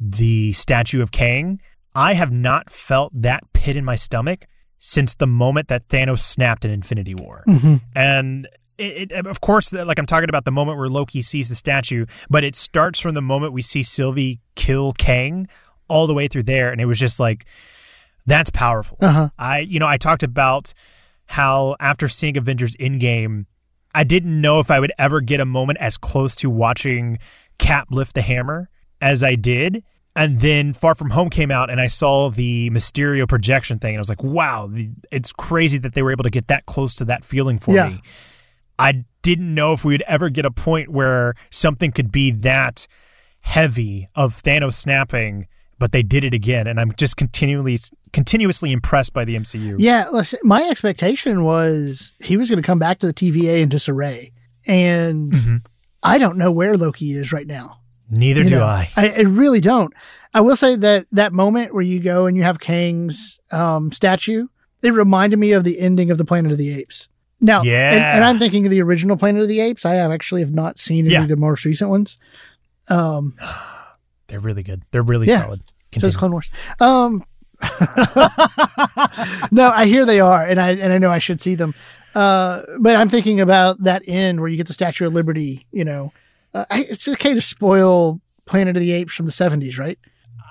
the statue of Kang, I have not felt that pit in my stomach since the moment that Thanos snapped in Infinity War. Mm-hmm. And It, it, of course, like I'm talking about the moment where Loki sees the statue, but it starts from the moment we see Sylvie kill Kang all the way through there. And it was just like, that's powerful. Uh-huh. I, you know, I talked about how after seeing Avengers Endgame, I didn't know if I would ever get a moment as close to watching Cap lift the hammer as I did. And then Far From Home came out and I saw the Mysterio projection thing. And I was like, wow, it's crazy that they were able to get that close to that feeling for yeah. me. I didn't know if we would ever get a point where something could be that heavy of Thanos snapping, but they did it again. And I'm just continually, continuously impressed by the M C U. Yeah, my expectation was he was going to come back to the T V A in disarray. And mm-hmm. I don't know where Loki is right now. Neither you do know, I. I. I really don't. I will say that that moment where you go and you have Kang's um, statue, it reminded me of the ending of the Planet of the Apes. Now, yeah. and, and I'm thinking of the original Planet of the Apes. I have actually have not seen any yeah. of the most recent ones. Um, They're really good. They're really yeah. solid. Continue. So it's Clone Wars. Um, no, I hear they are, and I and I know I should see them. Uh, but I'm thinking about that end where you get the Statue of Liberty, you know. Uh, it's okay to spoil Planet of the Apes from the seventies, right?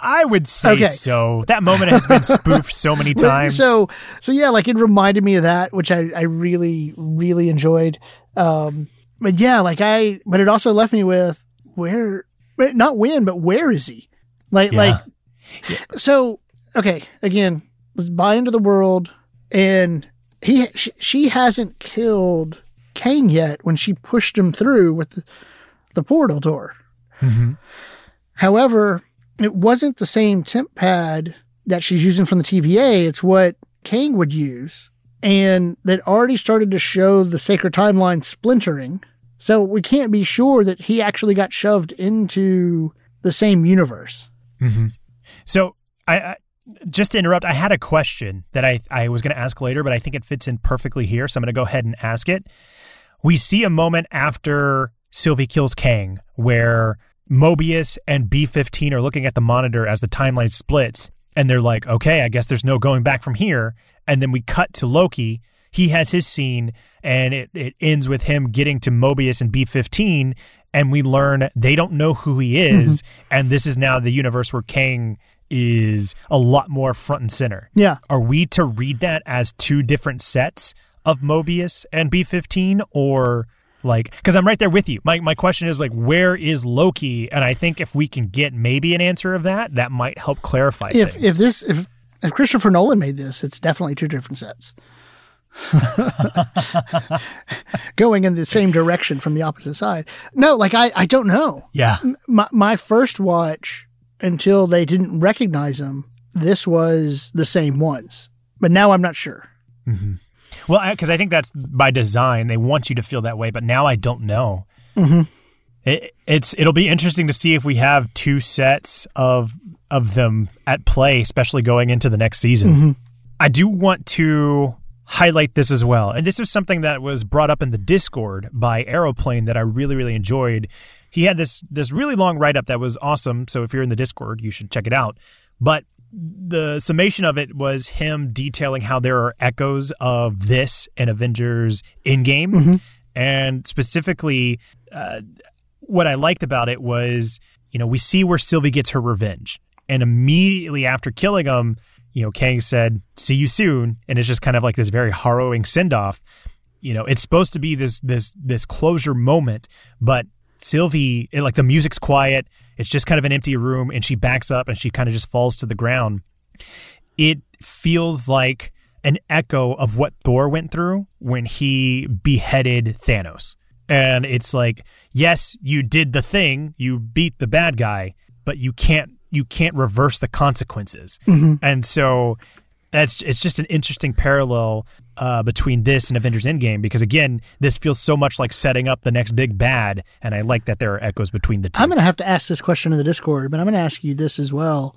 I would say okay. so. That moment has been spoofed so many times. So, so yeah, like it reminded me of that, which I, I really, really enjoyed. Um, but yeah, like I, but it also left me with where, not when, but where is he? Like, yeah. like, yeah. so, okay. Again, let's buy into the world. And he, sh- she hasn't killed Kang yet when she pushed him through with the, the portal door. Mm-hmm. However, it wasn't the same temp pad that she's using from the T V A. It's what Kang would use. And that already started to show the Sacred Timeline splintering. So we can't be sure that he actually got shoved into the same universe. Mm-hmm. So I, I just to interrupt, I had a question that I, I was going to ask later, but I think it fits in perfectly here. So I'm going to go ahead and ask it. We see a moment after Sylvie kills Kang where Mobius and B fifteen are looking at the monitor as the timeline splits, and they're like, okay, I guess there's no going back from here. And then we cut to Loki. He has his scene, and it, it ends with him getting to Mobius and B fifteen, and we learn they don't know who he is, mm-hmm. and this is now the universe where Kang is a lot more front and center. Yeah. Are we to read that as two different sets of Mobius and B fifteen, or... Like, because I'm right there with you. My my question is like, where is Loki? And I think if we can get maybe an answer of that, that might help clarify if, things. If this if if Christopher Nolan made this, it's definitely two different sets, going in the same direction from the opposite side. No, like I, I don't know. Yeah. My my first watch until they didn't recognize him, this was the same ones, but now I'm not sure. Mm-hmm. Well, because I, I think that's by design. They want you to feel that way, but now I don't know. Mm-hmm. It, it's it'll be interesting to see if we have two sets of of them at play, especially going into the next season. Mm-hmm. I do want to highlight this as well, and this was something that was brought up in the Discord by Aeroplane that I really, really enjoyed. He had this this really long write-up that was awesome, so if you're in the Discord, you should check it out. But the summation of it was him detailing how there are echoes of this in Avengers Endgame. Mm-hmm. And specifically, uh, what I liked about it was, you know, we see where Sylvie gets her revenge. And immediately after killing him, you know, Kang said, see you soon. And it's just kind of like this very harrowing send-off. You know, it's supposed to be this this this closure moment, but Sylvie, it, like the music's quiet. It's just kind of an empty room, and she backs up and she kind of just falls to the ground. It feels like an echo of what Thor went through when he beheaded Thanos. And it's like, yes, you did the thing, you beat the bad guy, but you can't you can't reverse the consequences. Mm-hmm. And so that's it's just an interesting parallel uh, between this and Avengers Endgame, because again, this feels so much like setting up the next big bad, and I like that there are echoes between the two. I'm going to have to ask this question in the Discord, but I'm going to ask you this as well.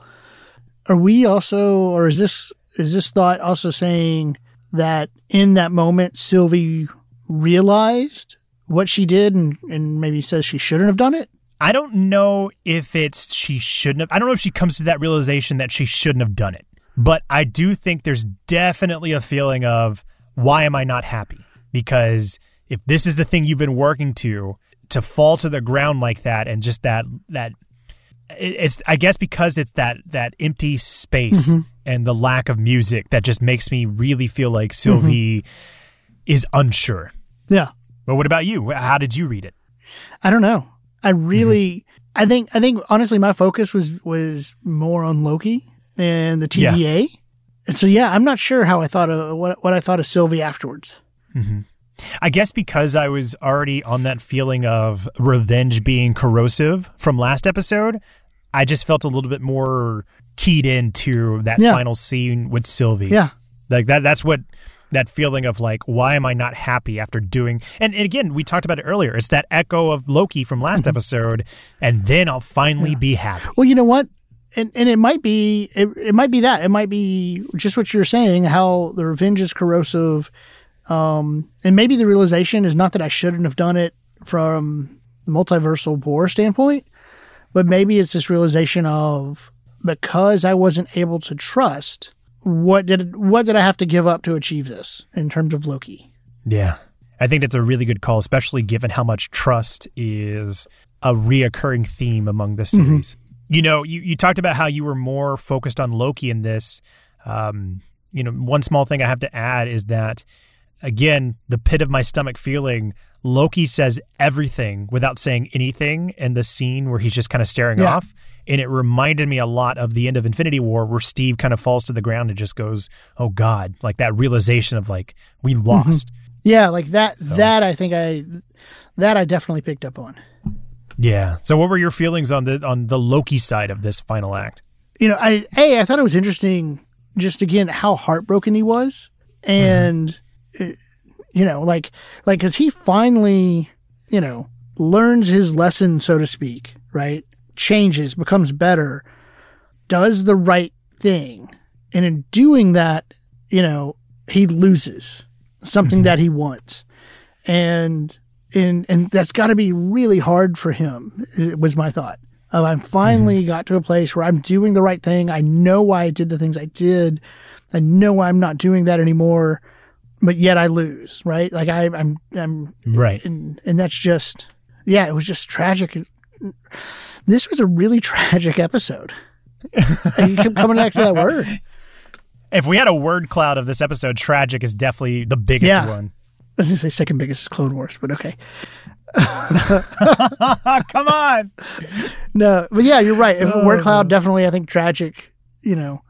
Are we also, or is this is this thought also saying that in that moment, Sylvie realized what she did and, and maybe says she shouldn't have done it? I don't know if it's she shouldn't have. I don't know if she comes to that realization that she shouldn't have done it. But I do think there's definitely a feeling of, why am I not happy? Because if this is the thing you've been working to, to fall to the ground like that, and just that that it's I guess because it's that that empty space mm-hmm. and the lack of music that just makes me really feel like Sylvie mm-hmm. is unsure. Yeah. But what about you? How did you read it? I don't know. I really mm-hmm. I think I think honestly my focus was was more on Loki and the T V A. Yeah. And so yeah, I'm not sure how I thought of what what I thought of Sylvie afterwards. Mm-hmm. I guess because I was already on that feeling of revenge being corrosive from last episode, I just felt a little bit more keyed into that yeah. final scene with Sylvie. Yeah. Like that that's what that feeling of like, why am I not happy after doing, and, and again, we talked about it earlier. It's that echo of Loki from last mm-hmm. episode, and then I'll finally yeah. be happy. Well, you know what? And and it might be it, it might be that. It might be just what you're saying, how the revenge is corrosive. Um, and maybe the realization is not that I shouldn't have done it from the multiversal war standpoint, but maybe it's this realization of, because I wasn't able to trust, what did what did I have to give up to achieve this in terms of Loki? Yeah, I think that's a really good call, especially given how much trust is a reoccurring theme among this series. Mm-hmm. You know, you, you talked about how you were more focused on Loki in this. Um, you know, one small thing I have to add is that, again, the pit of my stomach feeling, Loki says everything without saying anything in the scene where he's just kind of staring yeah. off. And it reminded me a lot of the end of Infinity War, where Steve kind of falls to the ground and just goes, oh God, like that realization of like, we lost. Mm-hmm. Yeah, like that, so. that I think I, that I definitely picked up on. Yeah. So what were your feelings on the, on the Loki side of this final act? You know, I, A, I thought it was interesting just again, how heartbroken he was. And mm-hmm. you know, like, like, cause he finally, you know, learns his lesson, so to speak, right? Changes, becomes better, does the right thing. And in doing that, you know, he loses something mm-hmm. that he wants. And, and, and that's gotta be really hard for him, was my thought. Uh, I finally mm-hmm. got to a place where I'm doing the right thing. I know why I did the things I did. I know I'm not doing that anymore. But yet I lose, right? Like I, I'm, I'm, right, and, and that's just, yeah, it was just tragic. This was a really tragic episode. You keep coming back to that word. If we had a word cloud of this episode, tragic is definitely the biggest yeah. one. I was gonna say second biggest is Clone Wars, but okay. Come on. No, but yeah, you're right. If a word cloud, definitely, I think tragic, you know,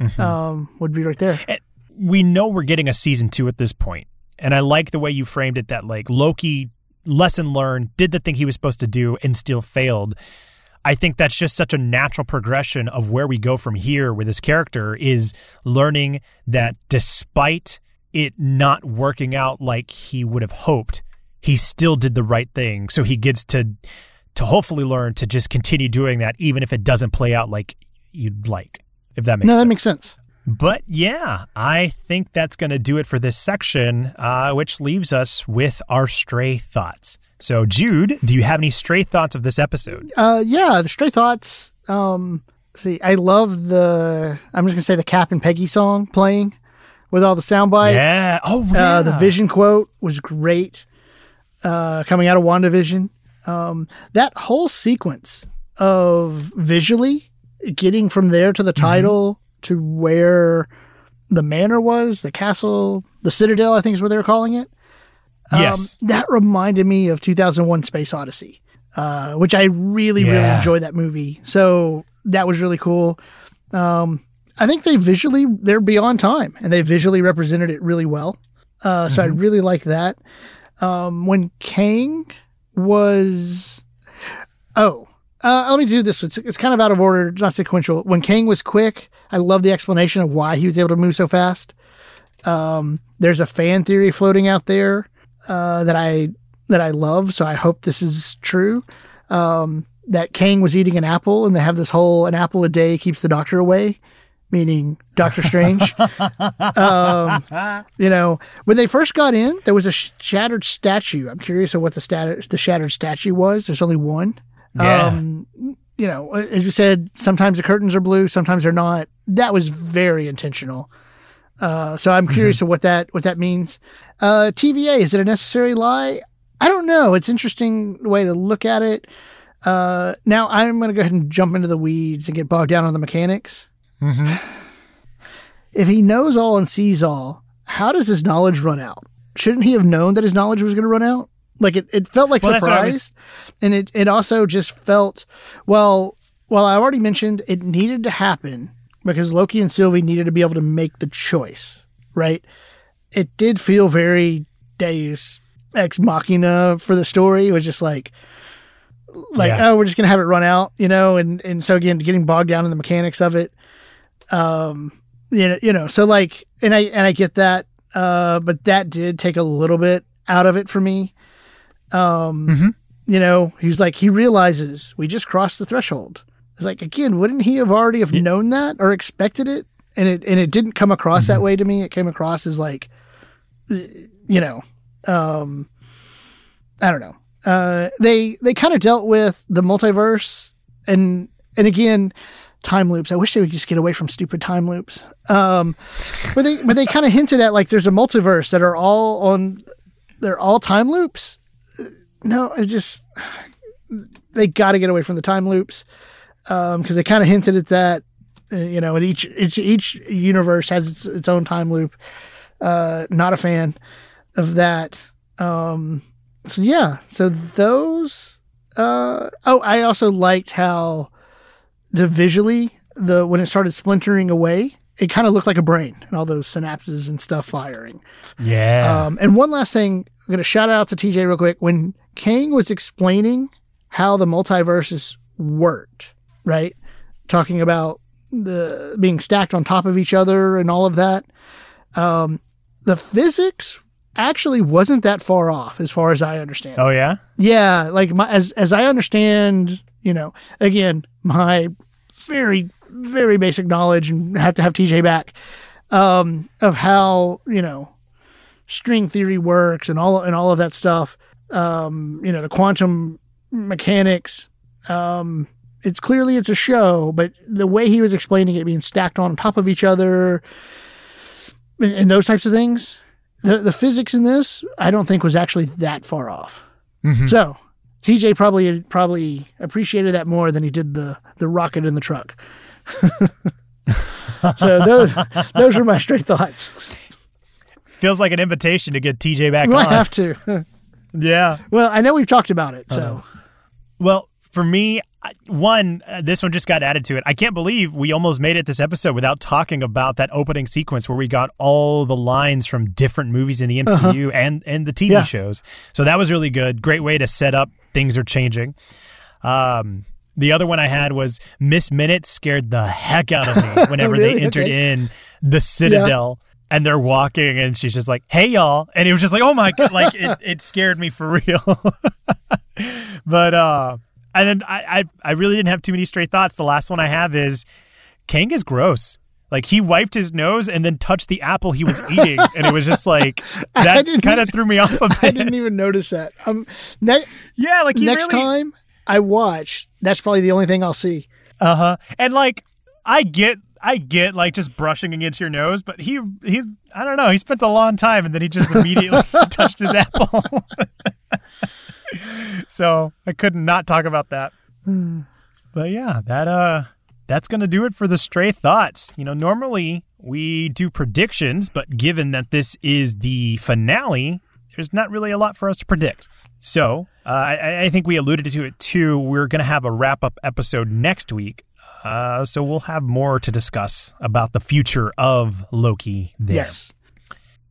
mm-hmm. um, would be right there. It, We know we're getting a season two at this point, and I like the way you framed it, that like Loki, lesson learned, did the thing he was supposed to do and still failed. I think that's just such a natural progression of where we go from here with this character, is learning that despite it not working out like he would have hoped, he still did the right thing. So he gets to to hopefully learn to just continue doing that, even if it doesn't play out like you'd like, if that makes sense. No, that makes sense. But yeah, I think that's going to do it for this section, uh, which leaves us with our stray thoughts. So Jude, do you have any stray thoughts of this episode? Uh, yeah, the stray thoughts. Um, see, I love the, I'm just going to say the Cap and Peggy song playing with all the sound bites. Yeah. Oh, yeah. Uh, the Vision quote was great, uh, coming out of WandaVision. Um, that whole sequence of visually getting from there to the title, mm-hmm. to where the manor was, the castle, the Citadel, I think is what they were calling it. Um, yes. That reminded me of two thousand one Space Odyssey, uh, which I really, yeah. really enjoyed that movie. So that was really cool. Um, I think they visually, they're beyond time, and they visually represented it really well. Uh, so mm-hmm. I really like that. Um, when Kang was... Oh, uh, let me do this one. It's, it's kind of out of order, not sequential. When Kang was quick... I love the explanation of why he was able to move so fast. Um, there's a fan theory floating out there uh, that I that I love, so I hope this is true. Um, that Kang was eating an apple, and they have this whole "an apple a day keeps the doctor away," meaning Doctor Strange. um, you know, when they first got in, there was a shattered statue. I'm curious of what the stat- the shattered statue was. There's only one. Yeah. Um, You know, as you said, sometimes the curtains are blue, sometimes they're not. That was very intentional. Uh, so I'm curious mm-hmm. of what that what that means. Uh, T V A, is it a necessary lie? I don't know. It's an interesting way to look at it. Uh, now I'm going to go ahead and jump into the weeds and get bogged down on the mechanics. Mm-hmm. If he knows all and sees all, how does his knowledge run out? Shouldn't he have known that his knowledge was going to run out? Like it, it felt like well, surprise, was... and it, it also just felt, well, well, I already mentioned it needed to happen because Loki and Sylvie needed to be able to make the choice, right? It did feel very Deus Ex Machina for the story. It was just like, like, yeah. oh, we're just going to have it run out, you know? And, and so again, getting bogged down in the mechanics of it. Um, you know, you know, so like, and I, and I get that, uh, but that did take a little bit out of it for me. Um, mm-hmm. You know, he was like, he realizes we just crossed the threshold. It's like, again, wouldn't he have already have yeah. known that or expected it? And it, and it didn't come across mm-hmm. that way to me. It came across as like, you know, um, I don't know. Uh, they, they kind of dealt with the multiverse and, and again, time loops. I wish they would just get away from stupid time loops. Um, but they, but they kind of hinted at like, there's a multiverse that are all on, they're all time loops. No, it just, they got to get away from the time loops. Um, cause they kind of hinted at that, uh, you know, and each, it's each universe has its, its own time loop. Uh, not a fan of that. Um, so yeah, so those, uh, oh, I also liked how the visually the, when it started splintering away, it kind of looked like a brain and all those synapses and stuff firing. Yeah. Um, and one last thing, I'm going to shout out to T J real quick. When Kang was explaining how the multiverses worked, right? Talking about the being stacked on top of each other and all of that. Um, the physics actually wasn't that far off as far as I understand. Oh yeah. Yeah. Like my, as, as I understand, you know, again, my very, very basic knowledge and have to have T J back, um, of how, you know, string theory works and all and all of that stuff. Um, you know, the quantum mechanics. Um, it's clearly it's a show, but the way he was explaining it being stacked on top of each other and, and those types of things, the the physics in this, I don't think was actually that far off. Mm-hmm. So T J probably probably appreciated that more than he did the the rocket in the truck. So those those were my straight thoughts. Feels like an invitation to get T J back on. I have to. Yeah. Well, I know we've talked about it, so. Uh, well, for me, one, uh, this one just got added to it. I can't believe we almost made it this episode without talking about that opening sequence where we got all the lines from different movies in the M C U uh-huh. and, and the T V yeah. shows. So that was really good. Great way to set up things are changing. Um, the other one I had was Miss Minutes scared the heck out of me whenever really? they entered okay. in the Citadel. Yeah. And they're walking, and she's just like, "Hey, y'all!" And it was just like, "Oh my god!" Like it, it scared me for real. But uh, and then I, I, I really didn't have too many straight thoughts. The last one I have is, Kang is gross. Like he wiped his nose and then touched the apple he was eating, and it was just like that kind of threw me off a bit. I didn't even notice that. Um, ne- yeah, like he next really... time I watch, that's probably the only thing I'll see. Uh huh. And like I get. I get like just brushing against your nose, but he, he, I don't know. He spent a long time and then he just immediately touched his apple. So I could not talk about that. Mm. But yeah, that, uh, that's going to do it for the stray thoughts. You know, normally we do predictions, but given that this is the finale, there's not really a lot for us to predict. So uh, I, I think we alluded to it too. We're going to have a wrap up episode next week. Uh, so we'll have more to discuss about the future of Loki there. Yes.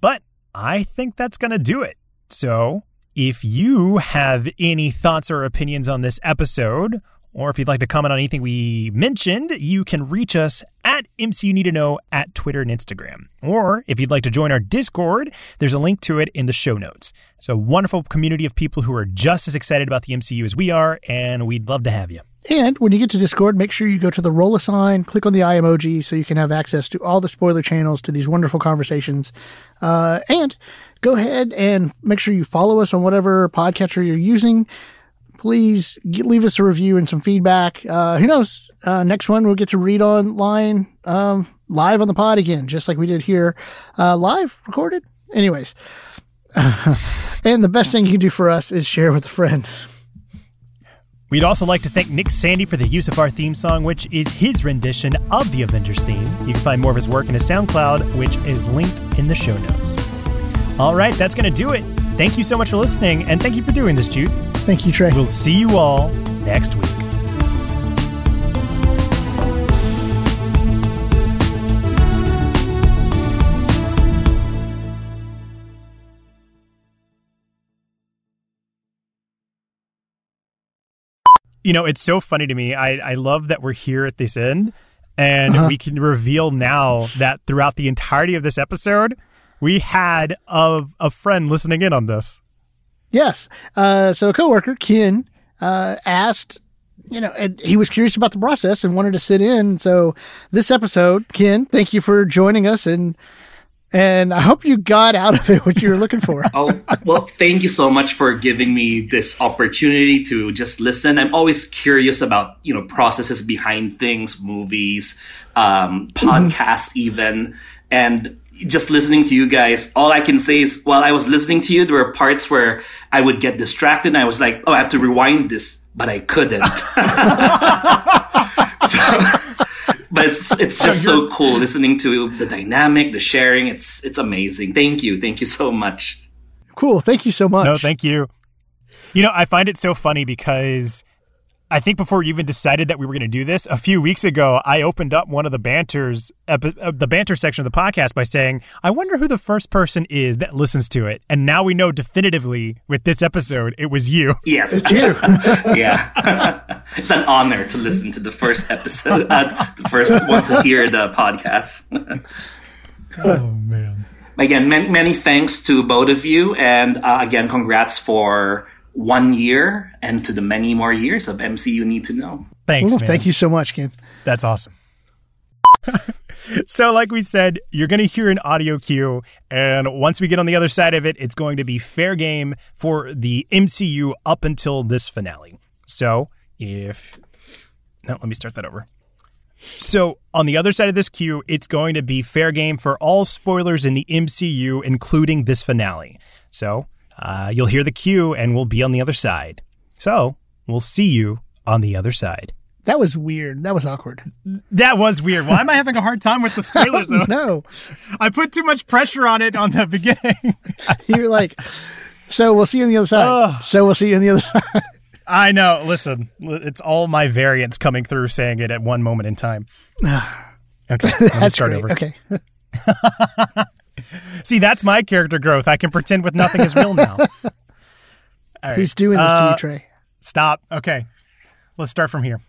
But I think that's going to do it. So if you have any thoughts or opinions on this episode, or if you'd like to comment on anything we mentioned, you can reach us at M C U Need to Know at Twitter and Instagram. Or if you'd like to join our Discord, there's a link to it in the show notes. It's a wonderful community of people who are just as excited about the M C U as we are, and we'd love to have you. And when you get to Discord, make sure you go to the roll a sign, click on the eye emoji so you can have access to all the spoiler channels to these wonderful conversations. Uh, and go ahead and make sure you follow us on whatever podcatcher you're using. please get, leave us a review and some feedback. Uh, who knows? Uh, next one, we'll get to read online um, live on the pod again, just like we did here, uh, live recorded. Anyways, and the best thing you can do for us is share with a friend. We'd also like to thank Nick Sandy for the use of our theme song, which is his rendition of the Avengers theme. You can find more of his work in his SoundCloud, which is linked in the show notes. All right, that's going to do it. Thank you so much for listening, and thank you for doing this, Jude. Thank you, Trey. We'll see you all next week. You know, it's so funny to me. I, I love that we're here at this end, and uh-huh. we can reveal now that throughout the entirety of this episode, we had a, a friend listening in on this. Yes. Uh, so a coworker, Ken, uh, asked, you know, and he was curious about the process and wanted to sit in. So this episode, Ken, thank you for joining us, and and I hope you got out of it what you were looking for. Oh, well, thank you so much for giving me this opportunity to just listen. I'm always curious about, you know, processes behind things, movies, um, podcasts, mm-hmm. even, and just listening to you guys, all I can say is while I was listening to you, there were parts where I would get distracted and I was like, oh, I have to rewind this, but I couldn't. so, but it's it's just so cool listening to the dynamic, the sharing. It's it's amazing. Thank you. Thank you so much. Cool. Thank you so much. No, thank you. You know, I find it so funny because I think before we even decided that we were going to do this, a few weeks ago, I opened up one of the banters, epi- uh, the banter section of the podcast by saying, I wonder who the first person is that listens to it. And now we know definitively with this episode, it was you. Yes. It's you. yeah. It's an honor to listen to the first episode, uh, the first one to hear the podcast. Oh, man. Again, many, many thanks to both of you. And uh, again, congrats for one year and to the many more years of M C U Need to Know. Thanks, Ooh, man. Thank you so much, Ken. That's awesome. So like we said, you're going to hear an audio cue, and once we get on the other side of it, it's going to be fair game for the M C U up until this finale. So if... No, let me start that over. So on the other side of this cue, it's going to be fair game for all spoilers in the M C U, including this finale. So... Uh, you'll hear the cue, and we'll be on the other side. So we'll see you on the other side. That was weird. That was awkward. That was weird. Why am I having a hard time with the spoilers? I no, I put too much pressure on it on the beginning. You're like, so we'll see you on the other side. Oh. So we'll see you on the other side. I know. Listen, it's all my variants coming through saying it at one moment in time. Okay, let's start great. over. Okay. See, that's my character growth. I can pretend with nothing is real now. All right. Who's doing this uh, to you, Trey? Stop. Okay. Let's start from here.